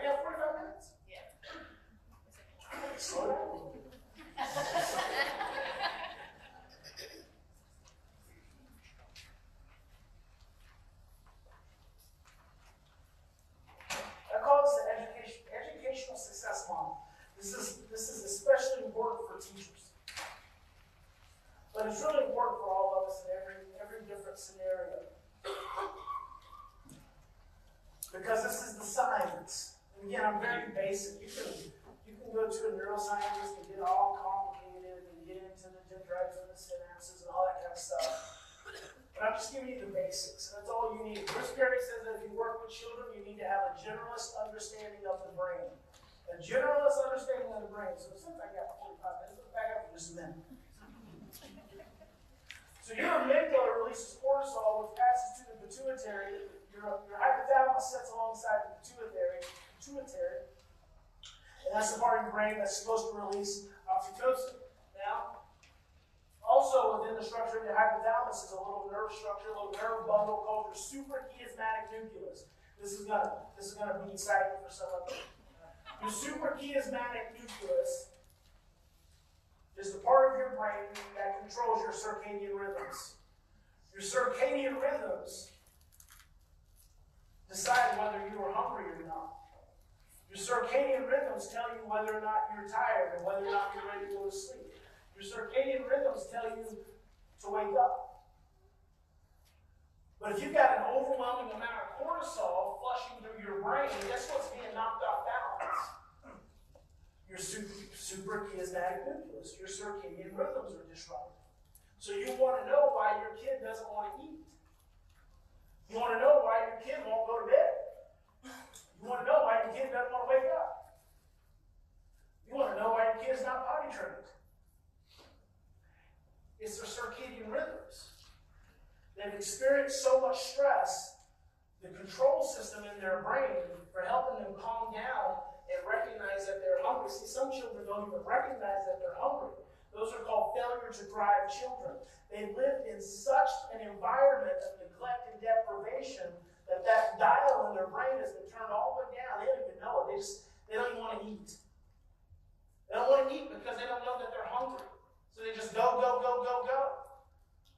I got forty-five minutes? Yeah. Slow down. That calls the education, educational success model. This is, this is especially important for teachers. But it's really important for all of us in every, every different scenario. Because this is the science. And again, I'm very basic. You can, you can go to a neuroscientist and get all complicated and get into the dendrites and the synapses and all that kind of stuff. But I'm just giving you the basics. That's all you need. Bruce Perry says that if you work with children, you need to have a generalist understanding of the brain. A generalist understanding of the brain. So since I got forty-five minutes, let's back up for just a minute. So your amygdala releases cortisol, which passes to the pituitary. Your, your hypothalamus sits alongside the pituitary, pituitary, and that's the part of your brain that's supposed to release oxytocin. Now, also within the structure of the hypothalamus is a little nerve structure, a little nerve bundle called your suprachiasmatic nucleus. This is gonna, this is gonna be exciting for some of you. Your suprachiasmatic nucleus is the part of your brain that controls your circadian rhythms. Your circadian rhythms decide whether you are hungry or not. Your circadian rhythms tell you whether or not you're tired and whether or not you're ready to go to sleep. Your circadian rhythms tell you to wake up. But if you've got an overwhelming amount of cortisol flushing through your brain, guess what's being knocked off balance? Your suprachiasmatic nucleus, your circadian rhythms are disrupted. So you want to know why your kid doesn't want to eat. You want to know why your kid won't go to bed. You want to know why your kid doesn't want to wake up. You want to know why your kid's not potty trained. It's their circadian rhythms. They've experienced so much stress, the control system in their brain for helping them calm down and recognize that they're hungry. See, some children don't even recognize that they're hungry. Those are called failure to thrive children. They live in such an environment of neglect and deprivation that that dial in their brain has been turned all the way down. They don't even know it. They just, they don't even want to eat. They don't want to eat because they don't know that they're hungry. So they just go, go, go, go, go.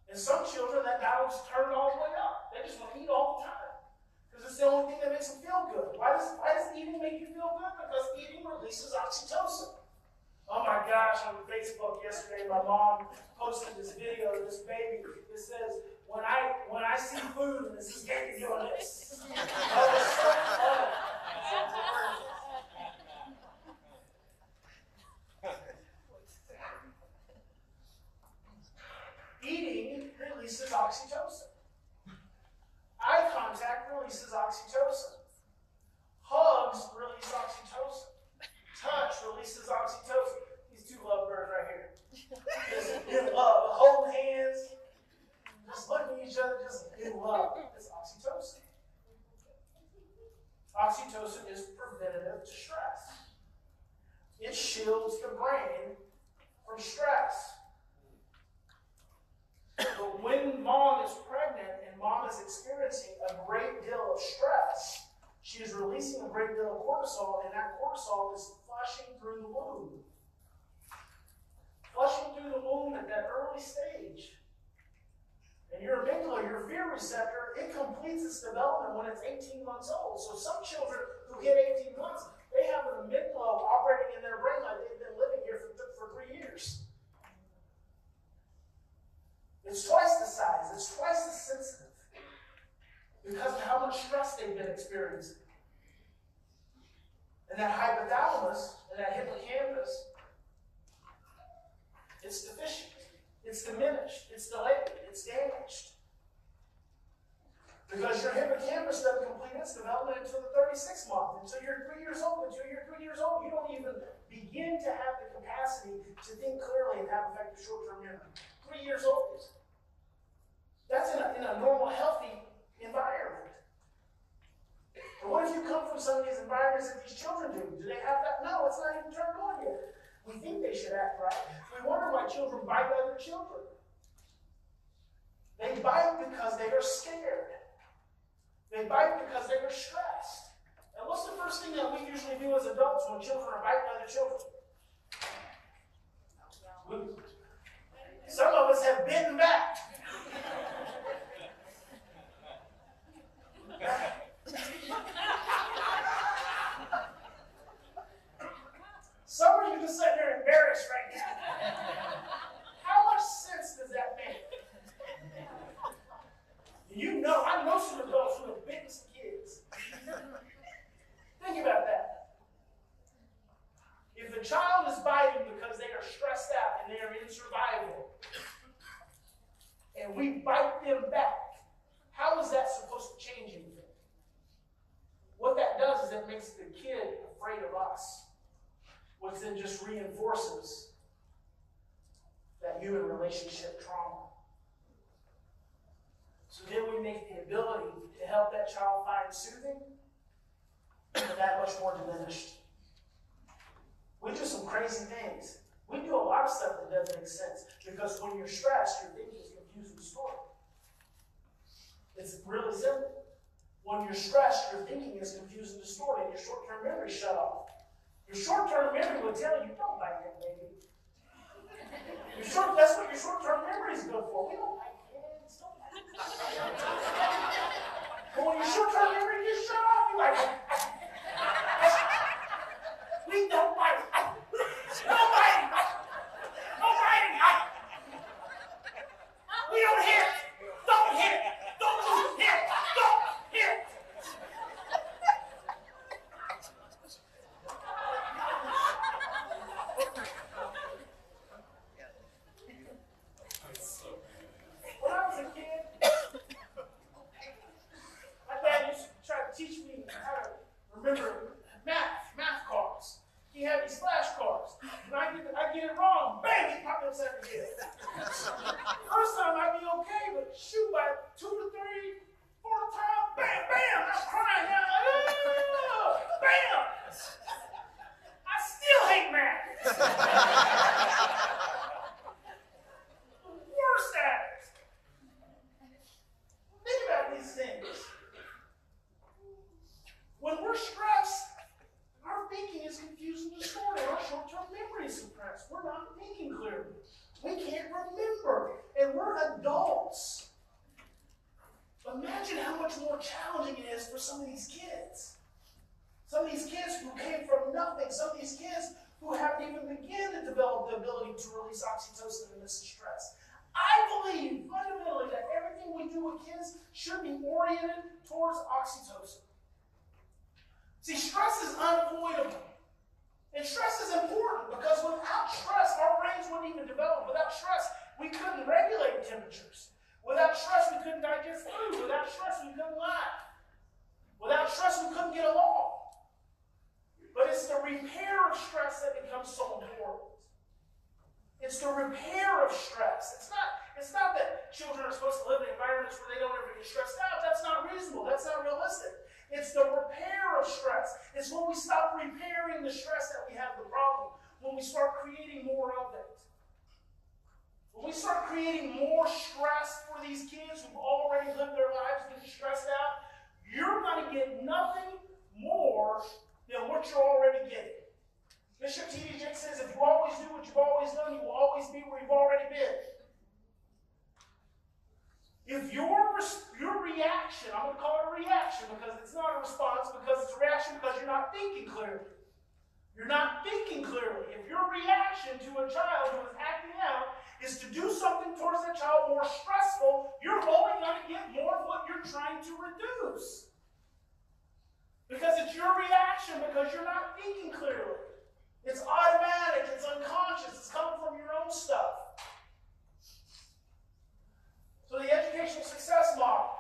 And some children, that dial is turned all the way up. They just want to eat all the time. Because it's the only thing that makes them feel good. Why does, why does eating make you feel good? Because eating releases oxytocin. Oh my gosh, on Facebook yesterday, my mom posted this video of this baby that says, when I when I see food, and this is getting you on this. I was so funny. Eating releases oxytocin. Eye contact releases oxytocin. Hugs release oxytocin. Touch releases oxytocin. These two love birds right here. Just in love, holding hands, just looking at each other, just in love. It's oxytocin. Oxytocin is preventative to stress. It shields the brain from stress. But when mom is pregnant and mom is experiencing a great deal of stress, she is releasing a great deal of cortisol, and that cortisol is flushing through the womb. Flushing through the womb at that early stage. And your amygdala, your fear receptor, it completes its development when it's eighteen months old. So some children who hit eighteen months, hypothalamus and that hippocampus, it's deficient, it's diminished, it's delayed, it's damaged. Because your hippocampus doesn't complete its development until the thirty-sixth month, until you're three years old, until you're three years old. You don't even begin to have the capacity to think clearly and have effective short-term memory. Three years old is. That's in a, in a normal, healthy environment. And what if you come from some of these environments that these children do? Do they have that? No, it's not even turned on yet. We think they should act right. We wonder why children bite other children. They bite because they are scared. They bite because they were stressed. And what's the first thing that we usually do as adults when children are biting other children? We, some of us have bitten back. Some of you just sitting there embarrassed right now. How much sense does that make? You know, I know some adults who have bitten some kids. Think about that. If a child is biting because they are stressed out and they are in survival, and we bite them back, how is that supposed to change anything? What that does is it makes the kid afraid of us, which then just reinforces that human relationship trauma. So then we make the ability to help that child find soothing that much more diminished. We do some crazy things. We do a lot of stuff that doesn't make sense because when you're stressed, your thinking is confusing the story. It's really simple. When you're stressed, your thinking is confusing the story and your short-term memory shut off. Your short-term memory will tell you, don't bite that baby. Your short, that's what your short-term memory is good for. We don't bite kids, don't but when your short-term memory gets shut off, you're like, we don't bite. No biting. No biting. We don't hit. Don't hit. Don't hit. Don't hit. Bishop T D Jakes says, if you always do what you've always done, you will always be where you've already been. If your, your reaction, I'm going to call it a reaction because it's not a response, because it's a reaction because you're not thinking clearly. You're not thinking clearly. If your reaction to a child who is acting out is to do something towards that child more stressful, you're only going to get more of what you're trying to reduce. Because it's your reaction, because you're not thinking clearly. It's automatic, it's unconscious, it's coming from your own stuff. So the educational success model,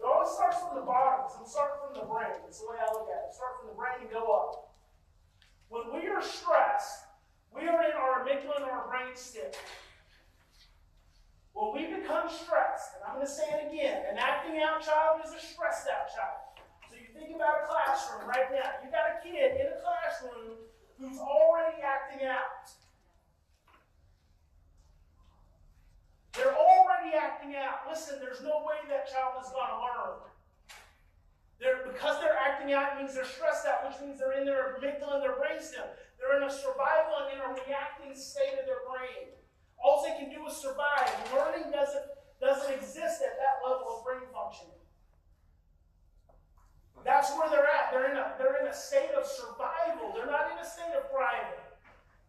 it always starts from the bottom, it starts from the brain. That's the way I look at it. Start from the brain and go up. When we are stressed, we are in our amygdala and our brain stem. When we become stressed, and I'm going to say it again, an acting out child is a stressed out child. So you think about a classroom right now. You got a kid in a classroom who's already acting out. They're already acting out. Listen, there's no way that child is going to learn. They're, because they're acting out, it means they're stressed out, which means they're in their amygdala and their brainstem. They're in a survival and in a reacting state of their brain. All they can do is survive. Learning doesn't, doesn't exist at that level of brain functioning. That's where they're at. They're in a, they're in a state of survival. They're not in a state of thriving.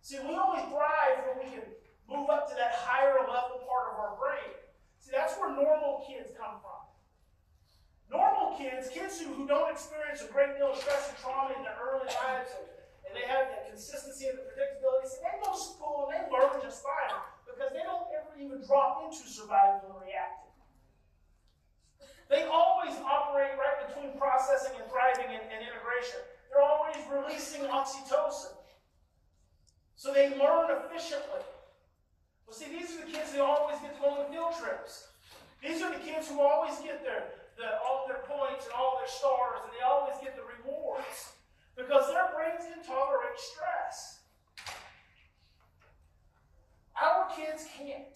See, we only thrive when we can move up to that higher level part of our brain. See, that's where normal kids come from. Normal kids, kids who, who don't experience a great deal of stress and trauma in their early lives, and, and they have that consistency and the predictability, so they go to school and they learn just fine because they don't ever even drop into survival and reacting. They always operate right between processing and thriving and, and integration. They're always releasing oxytocin. So they learn efficiently. Well, see, these are the kids who always get to go on the field trips. These are the kids who always get their, the, all their points and all their stars, and they always get the rewards because their brains can tolerate stress. Our kids can't.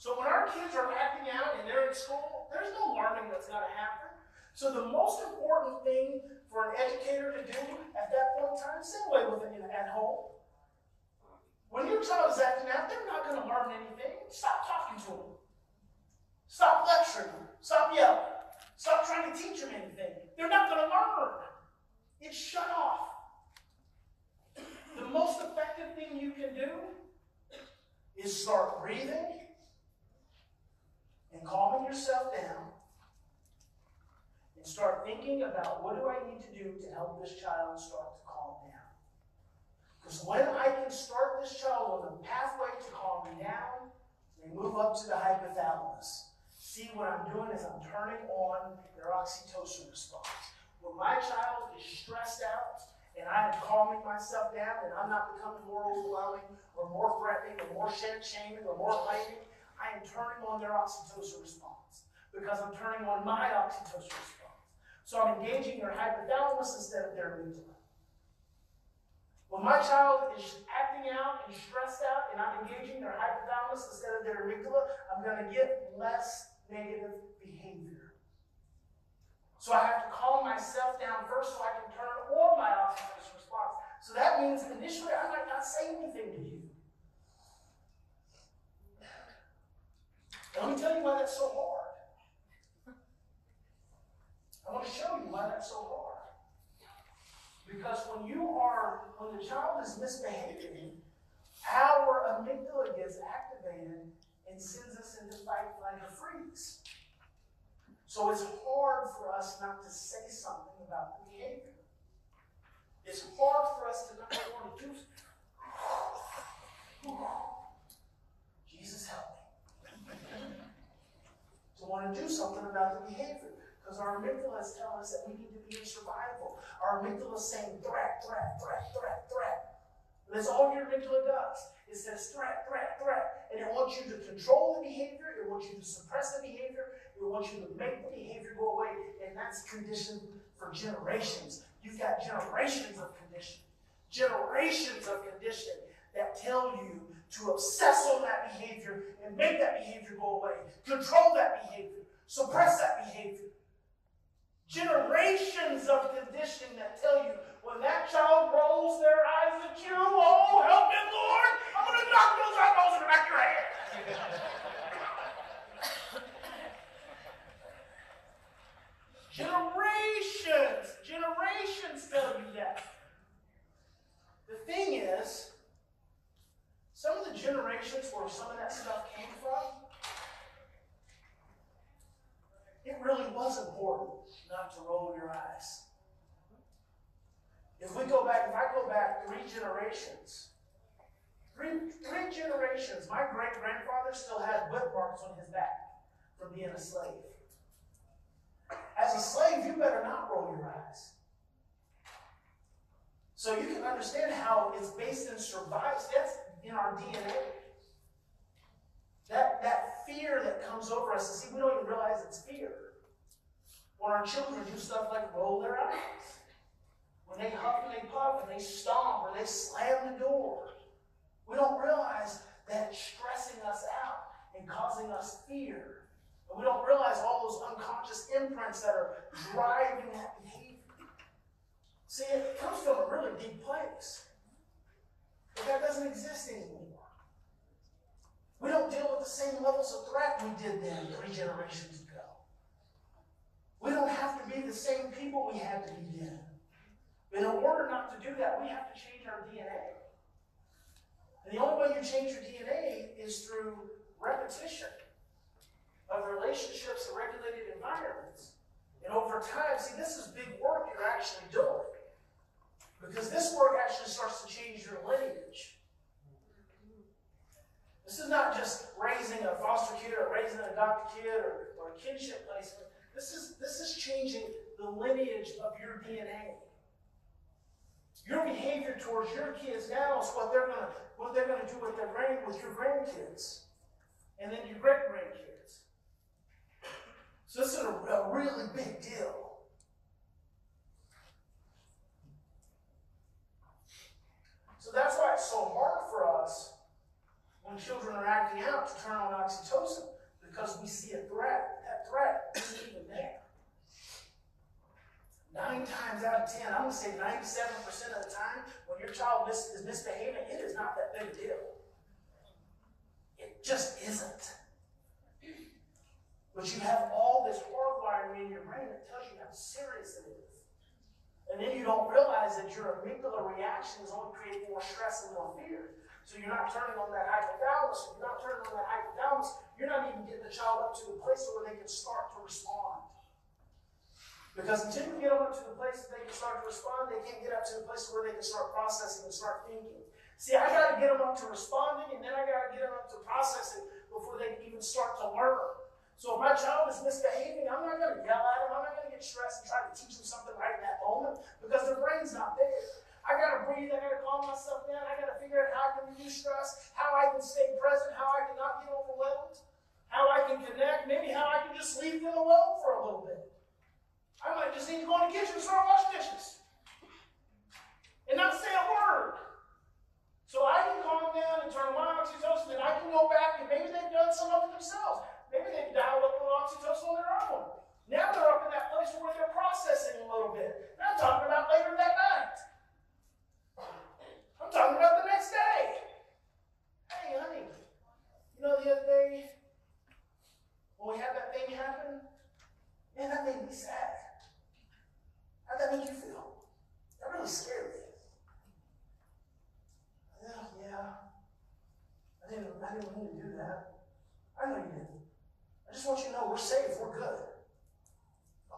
So when our kids are acting out and they're in school, there's no learning that's going to happen. So the most important thing for an educator to do at that point in time, stay away with it at home. When your child is acting out, they're not going to learn anything. Stop talking to them. Stop lecturing them. Stop yelling. Stop trying to teach them anything. They're not going to learn. It's shut off. The most effective thing you can do is start breathing and calming yourself down and start thinking about what do I need to do to help this child start to calm down. Because when I can start this child on the pathway to calming down, we move up to the hypothalamus. See, what I'm doing is I'm turning on their oxytocin response. When my child is stressed out and I'm calming myself down and I'm not becoming more overwhelming or more threatening or more shaming or more blaming, I am turning on their oxytocin response because I'm turning on my oxytocin response. So I'm engaging their hypothalamus instead of their amygdala. When my child is acting out and stressed out and I'm engaging their hypothalamus instead of their amygdala, I'm going to get less negative behavior. So I have to calm myself down first so I can turn on my oxytocin response. So that means initially I might not say anything to you. And let me tell you why that's so hard. I want to show you why that's so hard. Because when you are, when the child is misbehaving, our amygdala gets activated and sends us into fight, flight, or freeze. So it's hard for us not to say something about the behavior. It's hard for us to not want to do something. Jesus help me. To want to do something about the behavior. Because our amygdala is telling us that we need to be in survival. Our amygdala is saying threat, threat, threat, threat, threat. And that's all your amygdala does. It says threat, threat, threat. And it wants you to control the behavior. It wants you to suppress the behavior. It wants you to make the behavior go away. And that's conditioned for generations. You've got generations of conditioning. Generations of conditioning that tell you to obsess on that behavior and make that behavior go away. Control that behavior. Suppress that behavior. Generations of conditioning that tell you when that child rolls their eyes at you, oh, help me, Lord, I'm going to knock those eyeballs in the back of your head. Generations, generations tell you that. The thing is, some of the generations where some of that stuff came from roll your eyes. If we go back, if I go back three generations, three, three generations, my great-grandfather still had whip marks on his back from being a slave. As a slave, you better not roll your eyes. So you can understand how it's based in survival. That's in our D N A. That, that fear that comes over us, see, we don't even realize it's fear. When our children do stuff like roll their eyes, when they huff and they puff and they stomp or they slam the door, we don't realize that it's stressing us out and causing us fear. And we don't realize all those unconscious imprints that are driving that behavior. See, it comes from a really deep place. But that doesn't exist anymore. We don't deal with the same levels of threat we did then three generations ago. We don't have to be the same people we had to be then. In order not to do that, we have to change our D N A. And the only way you change your D N A is through repetition of relationships in regulated environments. And over time, see, this is big work you're actually doing. Because this work actually starts to change your lineage. This is not just raising a foster kid or raising an adopted kid or, or a kinship placement. This is, this is changing the lineage of your D N A. Your behavior towards your kids now is what they're gonna what they're gonna do with their grand with your grandkids, and then your great grandkids. So this is a, a really big deal. So that's why it's so hard for us when children are acting out to turn on oxytocin, because we see a threat. That threat isn't even there. Nine times out of ten, I'm going to say ninety-seven percent of the time, when your child mis is misbehaving, it is not that big a deal. It just isn't. But you have all this hardwiring in your brain that tells you how serious it is. And then you don't realize that your amygdala reaction is only creating more stress and more fear. So you're not turning on that hypothalamus. You're not turning on that hypothalamus. You're not even getting the child up to the place where they can start to respond. Because until you get up to the place that they can start to respond, they can't get up to the place where they can start processing and start thinking. See, I got to get them up to responding, and then I got to get them up to processing before they can even start to learn. So if my child is misbehaving, I'm not going to yell at him. I'm not going to get stressed and try to teach them something right in that moment because their brain's not there. I got to breathe. I got to calm myself down. I got to figure out how I can reduce stress, how I can stay present, how I can not get overwhelmed, how I can connect, maybe how I can just leave them alone for a little bit. I might just need to go in the kitchen and start washing dishes and not say a word. So I can calm down and turn my oxytocin, and I can go back, and maybe they've done some of it themselves. Maybe they've dialed up a little oxytocin on their own. Now they're up in that place where they're processing a little bit. And I'm talking about later that night. I'm talking about the next day. Hey, honey, you know the other day when we had that thing happen? Man, that made me sad. How'd that make you feel? That really scared me. Yeah, yeah. I didn't, I didn't mean to do that. I know you didn't. I just want you to know we're safe, we're good.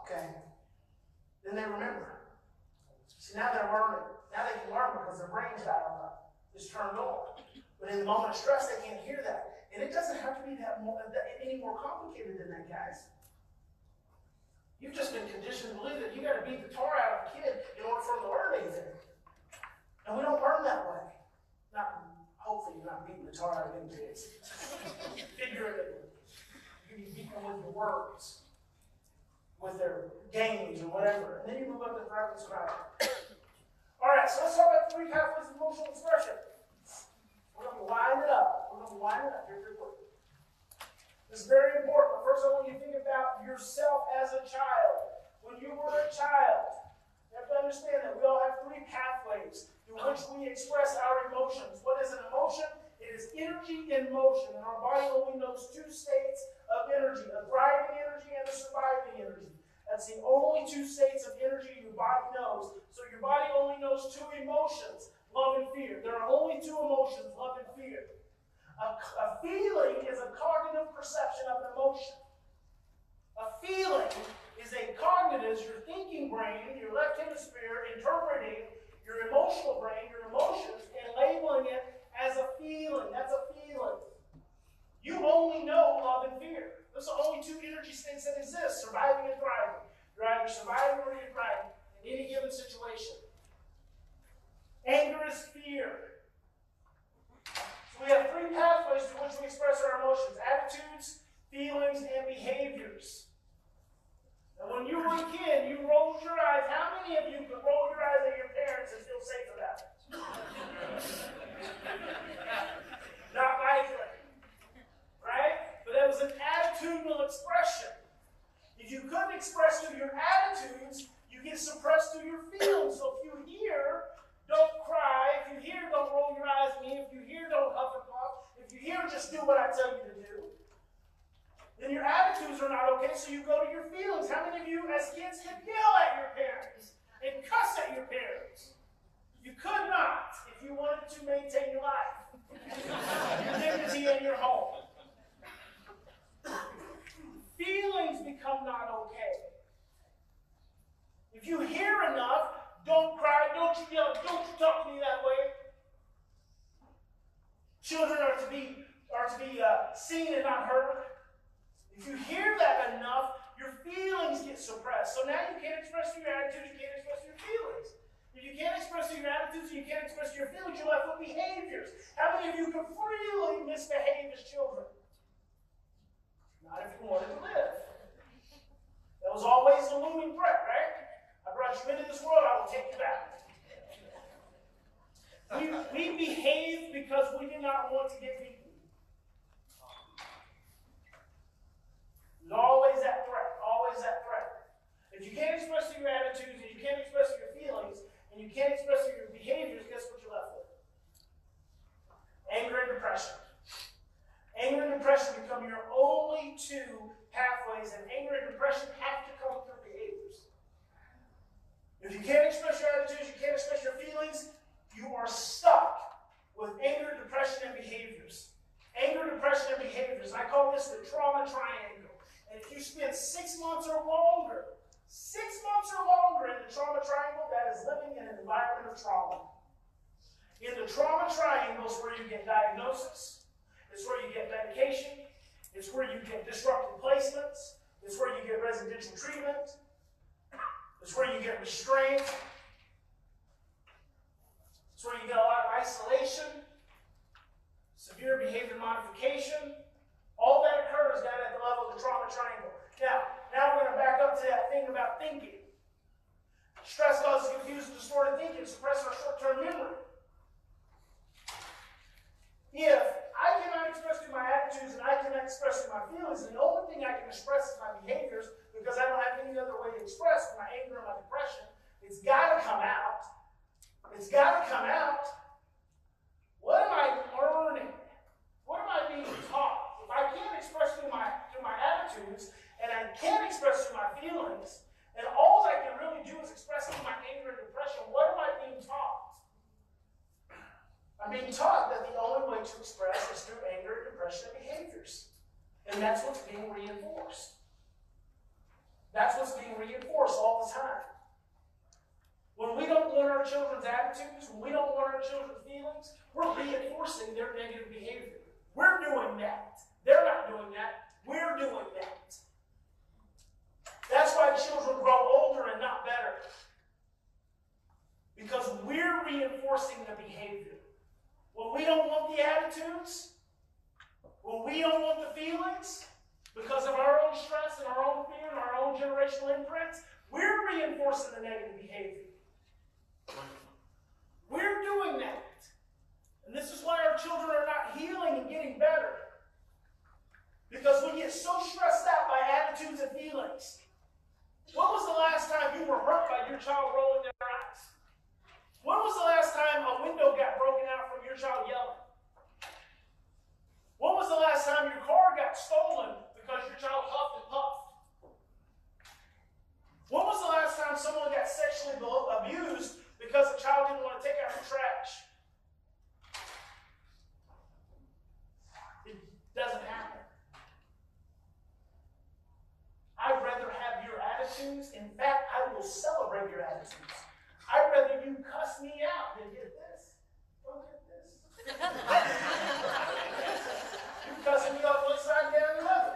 Okay. Then they remember. See, now they're learning. Now they can learn because their brain's dialed up. It's turned on. But in the moment of stress, they can't hear that. And it doesn't have to be that, more, that any more complicated than that, guys. You've just been conditioned to believe that you got to beat the tar out of a kid in order for them to learn anything. And we don't learn that way. Not, hopefully you're not beating the tar out of them kids. Figuratively. You can beat them with your words, with their games or whatever. And then you move up to thrive and thrive. All right, so let's talk about three pathways of emotional expression. We're going to line it up. We're going to line it up here pretty quick. It's very important. But first, I want you to think about yourself as a child. When you were a child, you have to understand that we all have three pathways through which we express our emotions. What is an emotion? It is energy in motion. And our body only knows two states of energy, a thriving energy and a surviving energy. That's the only two states of energy your body knows. So your body only knows two emotions, love and fear. There are only two emotions, love and fear. A, a feeling is a cognitive perception of an emotion. A feeling is a cognizance, your thinking brain, your left hemisphere, interpreting your emotional brain, your emotions, and labeling it as a feeling. That's a feeling. You only know love and fear. Those are only two energy states that exist, surviving and thriving. You're either surviving or you're thriving in any given situation. Anger is fear. So we have three pathways through which we express our emotions: attitudes, feelings, and behaviors. And when you were a kid, you rolled your eyes. How many of you could roll your eyes at your parents and feel safe about it? Not likely. Right? But that was an attitudinal expression. If you couldn't express through your attitudes, you get suppressed through your feelings. So if you hear, don't cry. If you hear, don't roll your eyes at me. If you hear, don't huff and puff. If you hear, just do what I tell you to do. Then your attitudes are not okay, so you go to your feelings. How many of you as kids could yell at your parents and cuss at your parents? You could not if you wanted to maintain your life, your dignity, and your home. Feelings become not okay. If you hear enough, don't cry, don't you yell, don't you talk to me that way. Children are to be, are to be uh, seen and not heard. If you hear that enough, your feelings get suppressed. So now you can't express your attitudes, you can't express your feelings. If you can't express your attitudes, you can't express your feelings, you're left with behaviors. How many of you can freely misbehave as children? Not if you wanted to live. That was always the looming threat, right? I brought you into this world, I will take you back. We, we behave because we did not want to get beaten. Always that threat, always that threat. If you can't express your attitudes, and you can't express your feelings, and you can't express your behaviors, guess what you're left with? Anger and depression. Anger and depression become your only two pathways, and anger and depression have to come through behaviors. If you can't express your attitudes, you can't express your feelings, you are stuck with anger, depression, and behaviors. Anger, depression, and behaviors. I call this the trauma triangle. And if you spend six months or longer, six months or longer in the trauma triangle, that is living in an environment of trauma. In the trauma triangle is where you get diagnosis, it's where you get medication, it's where you get disruptive placements, it's where you get residential treatment, it's where you get restraint, it's where you get a lot of isolation, severe behavior modification. All that occurs down at the level of the trauma triangle. Now, now we're going to back up to that thing about thinking. Stress causes confused and distorted thinking, suppress our short-term memory. If I cannot express through my attitudes and I cannot express through my feelings, and the only thing I can express is my behaviors, because I don't have any other way to express my anger and my depression, it's got to come out. It's got to come out. What am I learning? What am I being taught? I can't express through my, through my attitudes, and I can't express through my feelings, and all I can really do is express through my anger and depression. What am I being taught? I'm being taught that the only way to express is through anger and depression and behaviors. And that's what's being reinforced. That's what's being reinforced all the time. When we don't want our children's attitudes, when we don't want our children's feelings, we're reinforcing their negative behavior. We're doing that. They're not doing that. We're doing that. That's why children grow older and not better. Because we're reinforcing the behavior. When we don't want the attitudes, when we don't want the feelings, because of our own stress and our own fear and our own generational imprints, we're reinforcing the negative behavior. We're doing that. And this is why our children are not healing and getting better. Because we get so stressed out by attitudes and feelings. When was the last time you were hurt by your child rolling their eyes? When was the last time a window got broken out from your child yelling? When was the last time your car got stolen because your child huffed and puffed? When was the last time someone got sexually abused because a child didn't want to take out the trash? It doesn't happen. I'd rather have your attitude license. I'd rather you cuss me out than get this. Don't get this. You cussing me out one side down the other.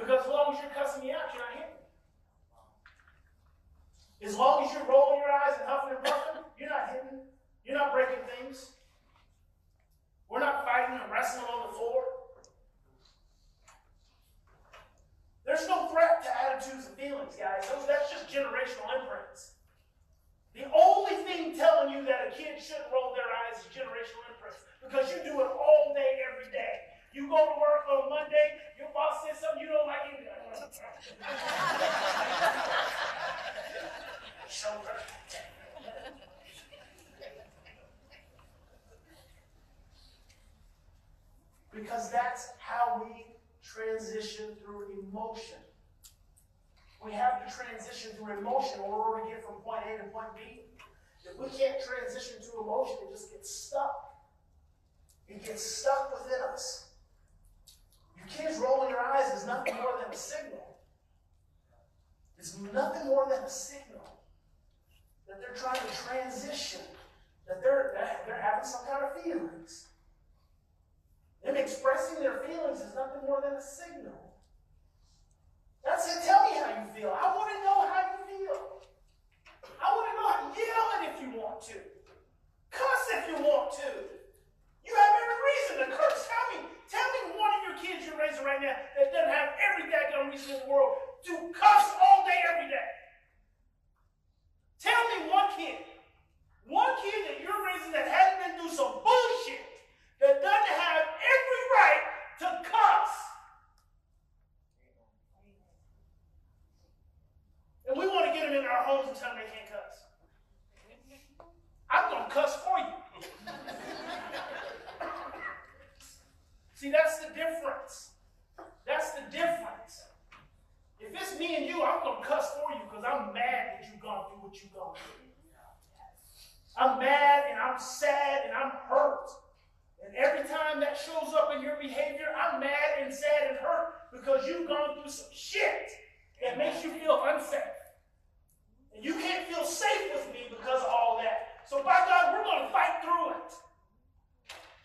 Because as long as you're cussing me out, you're not hitting me. As long as you're rolling your eyes and huffing and puffing, you're not hitting. You're not breaking things. We're not fighting and wrestling on the floor. There's no threat to attitudes and feelings, guys. Those, that's just generational imprints. The only thing telling you that a kid shouldn't roll their eyes is generational imprints, because you do it all day, every day. You go to work on Monday, your boss says something you don't like, you shoulder. Because that's how we transition through emotion. We have to transition through emotion in order to get from point A to point B. If we can't transition to emotion, it just gets stuck. It gets stuck within us. Your kids rolling their eyes is nothing more than a signal. It's nothing more than a signal that they're trying to transition, that they're, that they're having some kind of feelings. Them expressing their feelings is nothing more than a signal. That's it. Tell me how you feel. I want to know how you feel. I want to know how to yell it if you want to. Cuss if you want to. You have every reason to curse. Tell me, tell me one of your kids you're raising right now that doesn't have every daggone reason in the world to cuss all day, every day. Tell me one kid. One kid that you're raising that hasn't been through some bullshit, that doesn't have every right to cuss. And we want to get them in our homes and tell them they can't cuss. I'm going to cuss for you. See, that's the difference. That's the difference. If it's me and you, I'm going to cuss for you because I'm mad that you're going to do what you're going to do. I'm mad and I'm sad and I'm hurt. And every time that shows up in your behavior, I'm mad and sad and hurt because you've gone through some shit that makes you feel unsafe. And you can't feel safe with me because of all that. So by God, we're going to fight through it.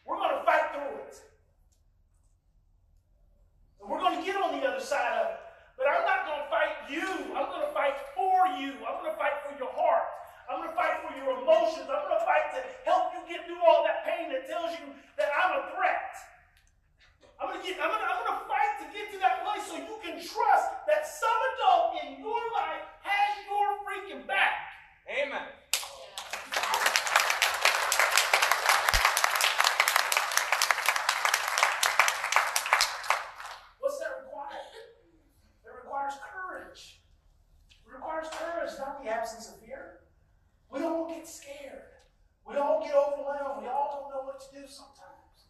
We're going to fight through it. And we're going to get on the other side of it. But I'm not going to fight you. I'm going to fight for you. I'm going to fight for your heart. I'm going to fight for your emotions. I'm going to fight to help you get through all that pain that tells you that I'm a threat. I'm going to get, I'm going to, I'm going to fight to get to that place so you can trust that some adult in your life has your freaking back. Amen. What's that require? It requires courage. It requires courage, not the absence of fear. We all get scared. We all get overwhelmed. We all don't know what to do sometimes.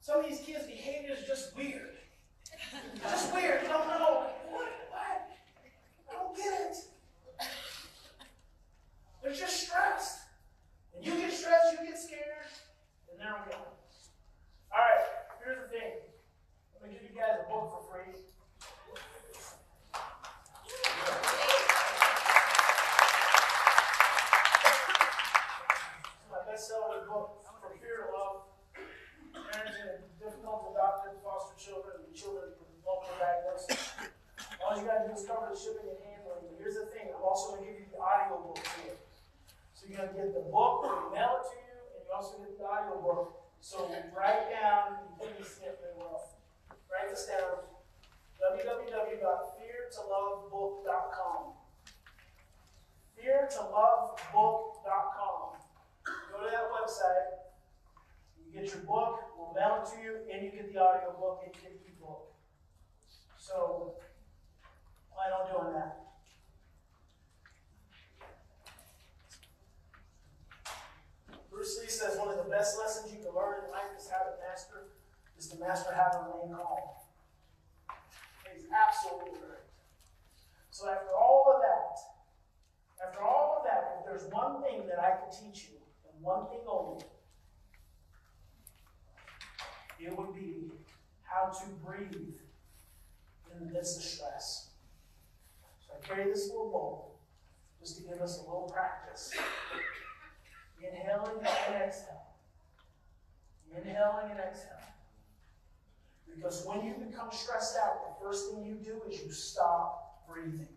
Some of these kids' behavior is just weird. Just weird. I don't know. What? What? I don't get it. They're just stressed. And you get stressed, you get scared, and there we go. All right, here's the thing. Let me give you guys a book for free. Bestselling book From Fear to Love. Parents and difficult adopted foster children and children with multiple diagnoses. All you got to do is cover the shipping and handling. But here's the thing: I'm also going to give you the audio book here. So you're going to get the book, we mail it to you, and you also get the audio book. So write down, you can snip it well. Write this down: w w w dot fear to love book dot com. fear to love book dot com. Go to that website, you get your book, we'll mail it to you, and you get the audio book, and you get the book. So, plan on doing that. Bruce Lee says one of the best lessons you can learn in life is how to master, is to master how to remain calm. He's absolutely right. So after all of that, after all of that, if there's one thing that I can teach you, one thing only, it would be how to breathe in the midst of stress. So I carry this little bowl just to give us a little practice. Inhaling and exhaling. Inhaling and exhaling. Because when you become stressed out, the first thing you do is you stop breathing.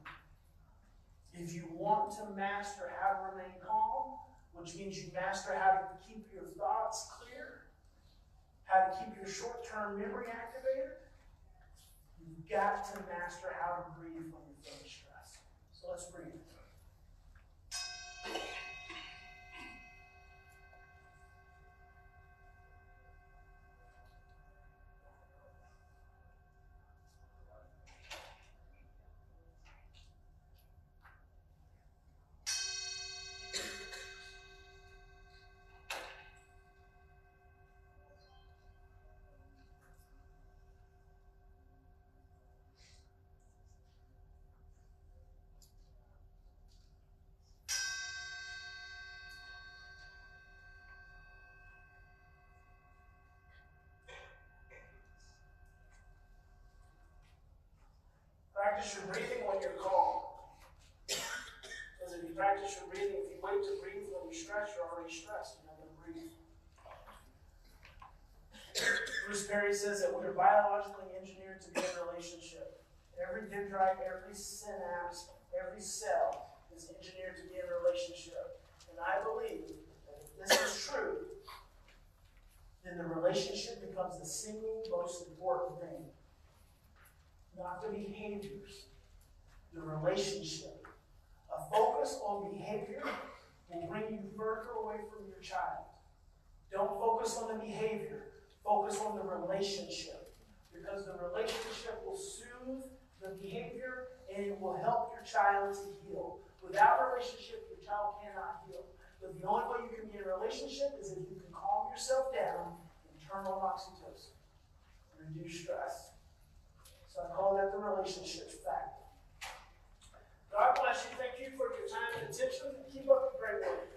If you want to master how to remain calm, which means you master how to keep your thoughts clear, how to keep your short-term memory activated, you've got to master how to breathe when you're feeling stressed. So let's breathe. Practice your breathing when you're calm. Because if you practice your breathing, if you wait to breathe when you stress, you're already stressed. You're not going to breathe. Bruce Perry says that we are biologically engineered to be in a relationship. Every dendrite, every synapse, every cell is engineered to be in a relationship. And I believe that if this is true, then the relationship becomes the single most important thing. Not the behaviors, the relationship. A focus on behavior will bring you further away from your child. Don't focus on the behavior, focus on the relationship, because the relationship will soothe the behavior and it will help your child to heal. Without a relationship, your child cannot heal. But the only way you can be in a relationship is if you can calm yourself down and turn on oxytocin, reduce stress. So I call that the relationships factor. God bless you. Thank you for your time and attention. And keep up the great work.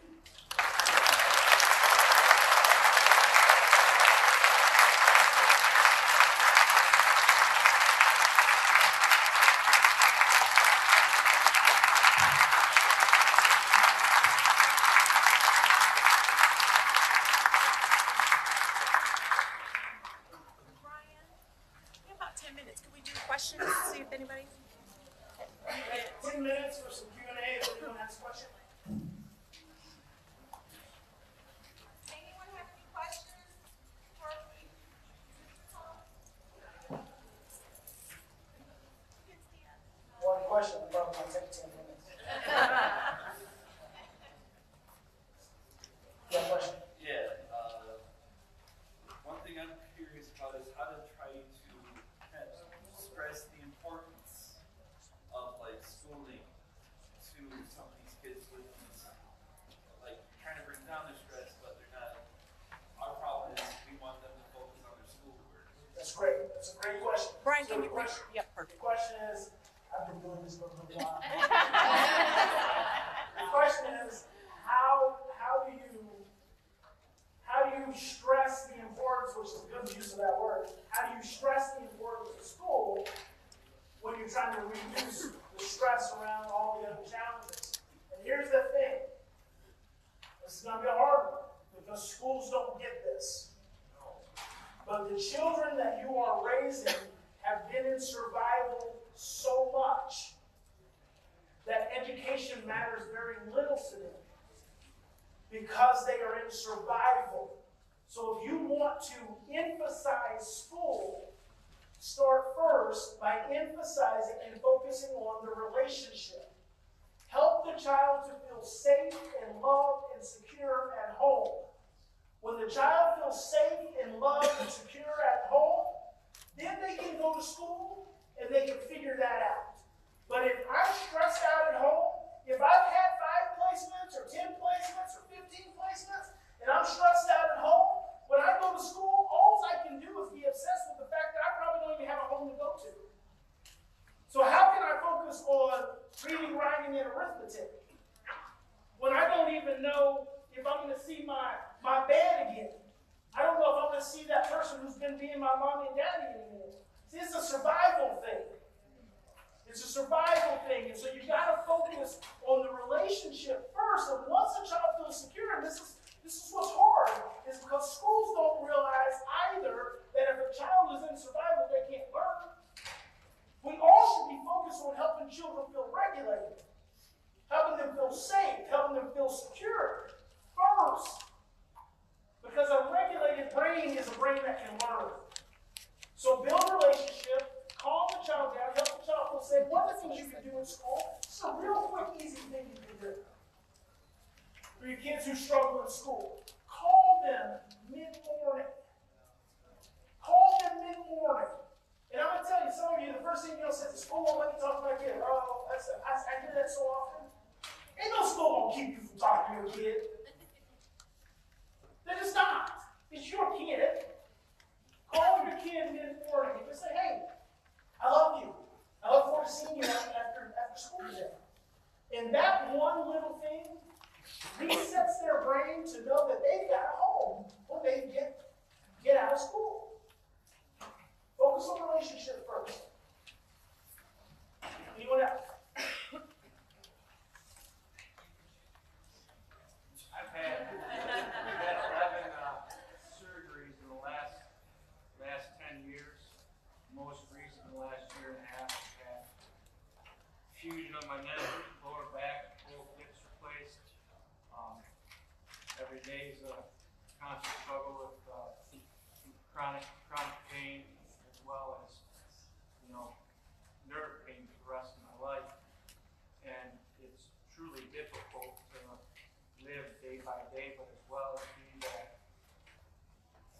It's a survival thing. And so you've got to focus on the relationship first. And once a child feels secure, and this is this is what's hard, is because schools don't realize either that if a child is in survival, they can't learn. We all should be focused on helping children feel regulated, helping them feel safe, helping them feel secure first. Because a regulated brain is a brain that can learn. So build a relationship. Calm the child down, help the child feel safe. One of the things you can do in school, it's a real quick, easy thing you can do. For your kids who struggle in school, call them mid-morning. Call them mid-morning. And I'm going to tell you, some of you, the first thing you'll say is, oh, well, let me talk to my kid. Oh, that's a, I, I hear that so often. Ain't no school going to keep you from talking to your kid. They're just not. It's your kid. Call your kid mid-morning and just say, hey, I love you. I look forward to seeing you after, after school today. And that one little thing resets their brain to know that they've got a home when they get, get out of school. Focus on the relationship first. Anyone else? I've had, I've had eleven uh, surgeries in the last, last ten years. Most recent, last year and a half, I had fusion on my neck, lower back, both hips replaced. Um, every day is a constant struggle with uh, chronic chronic pain, as well as, you know, nerve pain for the rest of my life. And it's truly difficult to live day by day, but as well as being that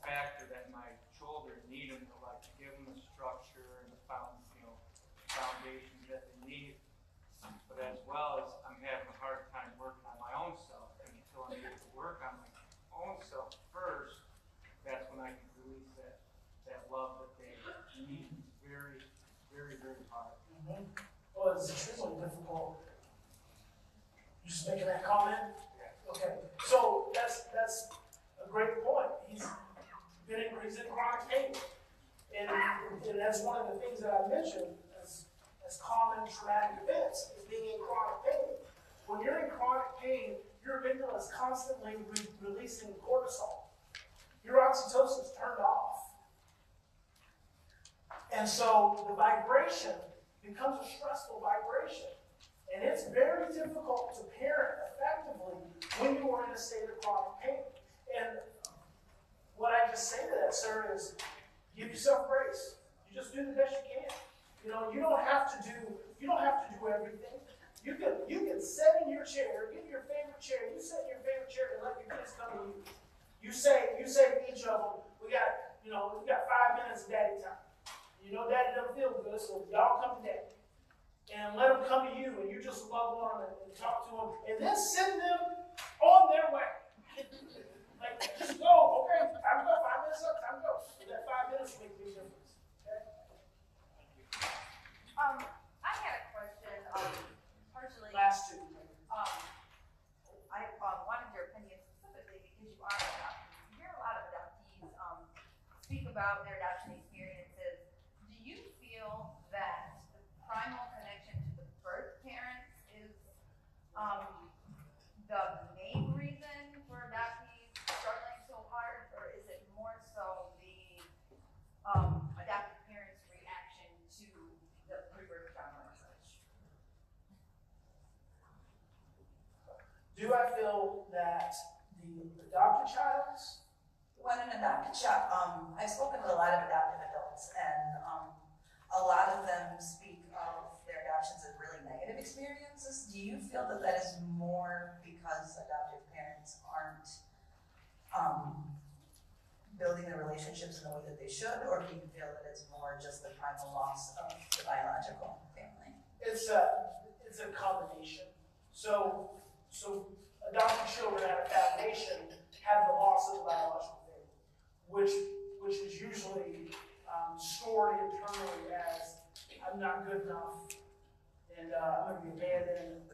factor that my children need them to, like, give them the structure and the found, you know, foundation that they need. But as well as I'm having a hard time working on my own self, and until I'm able to work on my own self first, that's when I can release that that love that they need. It's very, very, very hard. Mm-hmm. Well, it's extremely difficult. You just making that comment? Yeah. Okay. So that's that's a great point. He's Been in, he's in chronic pain. And, and that's one of the things that I mentioned as, as common traumatic events, is being in chronic pain. When you're in chronic pain, your amygdala is constantly re releasing cortisol. Your oxytocin is turned off. And so the vibration becomes a stressful vibration. And it's very difficult to parent effectively when you are in a state of chronic pain. And what I just say to that, sir, is give yourself grace. You just do the best you can. You know, you don't have to do, you don't have to do everything. You can you can sit in your chair, get your favorite chair, you sit in your favorite chair and let your kids come to you. You say, you say to each of them, we got, you know, we got five minutes of daddy time. You know daddy doesn't feel good, so y'all come to daddy. And let them come to you, and you just love on them and, and talk to them, and then send them on their way. Like, just go, okay, time to go, five minutes up, time to go. That five minutes will make a big difference, okay? Um, I had a question, um, partially. Last two. Um, I um, wanted your opinion specifically because you are an adoptee. You hear a lot of adoptees um, speak about their adoption experiences. Do you feel that the primal connection to the birth parents is um, the main reason for adoption? Um, adoptive parents' reaction to the pre-birth trauma and such. Do I feel that the adopted child's? When an adopted child, um, I've spoken with a lot of adoptive adults, and um, a lot of them speak of their adoptions as really negative experiences. Do you feel that that is more because adoptive parents aren't um, building the relationships in the way that they should, or do you feel that it's more just the primal loss of the biological family? It's a it's a combination. So so adopted children out of adoption have the loss of the biological family, which which is usually um, stored internally as I'm not good enough, and uh, I'm going to be abandoned.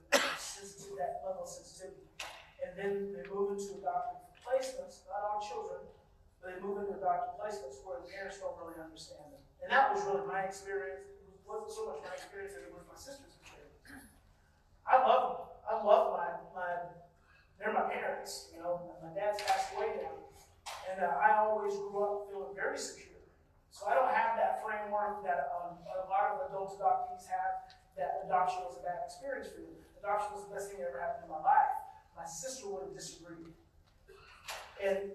To that level of sensitivity, and then they move into adoptive placements. Not all children. But they move into adopted placements where the parents don't really understand them. And that was really my experience. It wasn't so much my experience as it was my sister's experience. I love them. I love my, my, they're my parents, you know. My dad's passed away now. And uh, I always grew up feeling very secure. So I don't have that framework that um, a lot of adult adoptees have, that adoption was a bad experience for me. Adoption was the best thing that ever happened in my life. My sister would have disagreed. And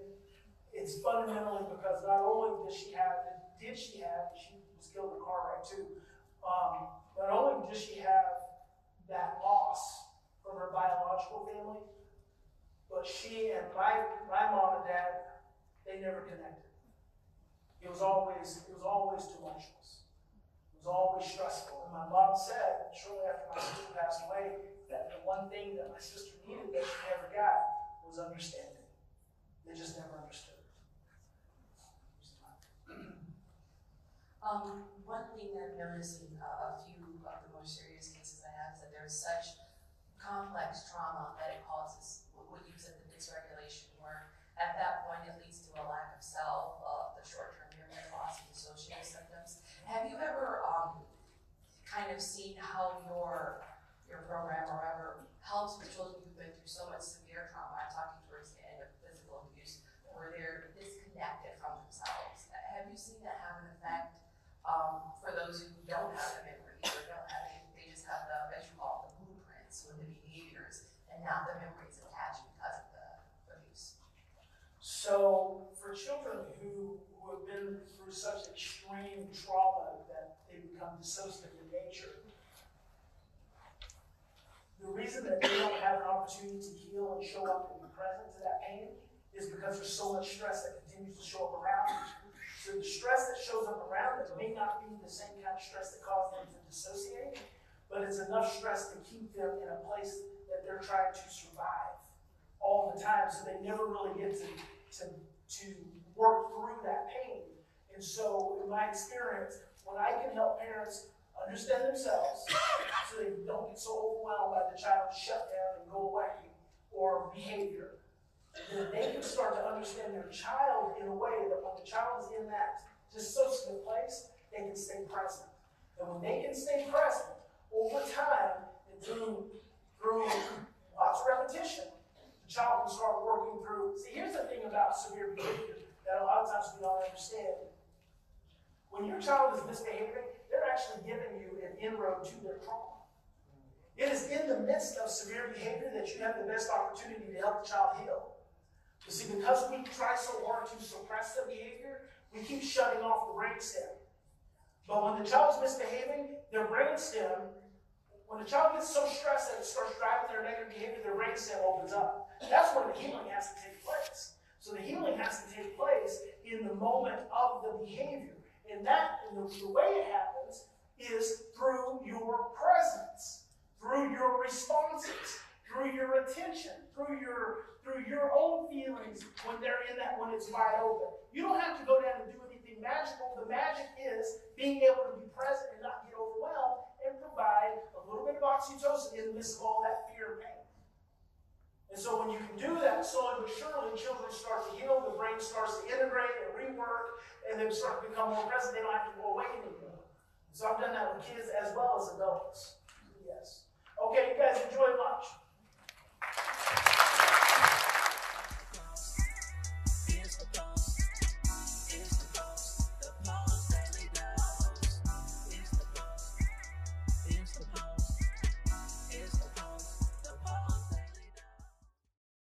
it's fundamentally because not only did she have, did she have, she was killed in a car wreck too, um, not only did she have that loss from her biological family, but she and my my mom and dad, they never connected. It was always it was always tumultuous. It was always stressful. And my mom said shortly after my sister passed away that the one thing that my sister needed that she never got was understanding. They just never understood. Um, one thing that I've noticed in uh, a few of the more serious cases I have is that there is such complex trauma that it causes. What you said, the dysregulation, where at that point it leads to a lack of self, uh, the short-term memory loss, and dissociative symptoms. Have you ever um, kind of seen how your your program or ever helps with children who've been through so much severe trauma? I'm talking towards the end of physical abuse, where they're disconnected from themselves. Have you seen that have an effect um, for those who don't have the memories or don't have any, they just have the, as you call the blueprints with the behaviors and not the memories attached because of the abuse? So for children who, who have been through such extreme trauma that they become dissociative in nature, the reason that they don't have an opportunity to heal and show up and be present to that pain is because there's so much stress that continues to show up around them. So the stress that shows up around them may not be the same kind of stress that caused them to dissociate, but it's enough stress to keep them in a place that they're trying to survive all the time, so they never really get to, to, to work through that pain. And so, in my experience, when I can help parents understand themselves so they don't get so overwhelmed by the child's shutdown and go away or behavior, then they can start to understand their child in a way that when the child is in that dissociative place, they can stay present. And when they can stay present, over time, and through, through lots of repetition, the child can start working through. See, here's the thing about severe behavior that a lot of times we don't understand. When your child is misbehaving, they're actually giving you an inroad to their trauma. It is in the midst of severe behavior that you have the best opportunity to help the child heal. You see, because we try so hard to suppress the behavior, we keep shutting off the brainstem. But when the child's misbehaving, their brainstem, when the child gets so stressed that it starts driving their negative behavior, their brainstem opens up. That's when the healing has to take place. So the healing has to take place in the moment of the behavior. And that, and the, the way it happens is through your presence, through your responses, through your attention, through your through your own feelings when they're in that, when it's wide open. You don't have to go down and do anything magical. The magic is being able to be present and not get overwhelmed and provide a little bit of oxytocin in the midst of all that fear and pain. And so when you can do that, slowly but surely, children start to heal, the brain starts to integrate and rework, and they start to become more present. They don't have to go away anymore. So I've done that with kids as well as adults. Yes. Okay, you guys enjoy lunch.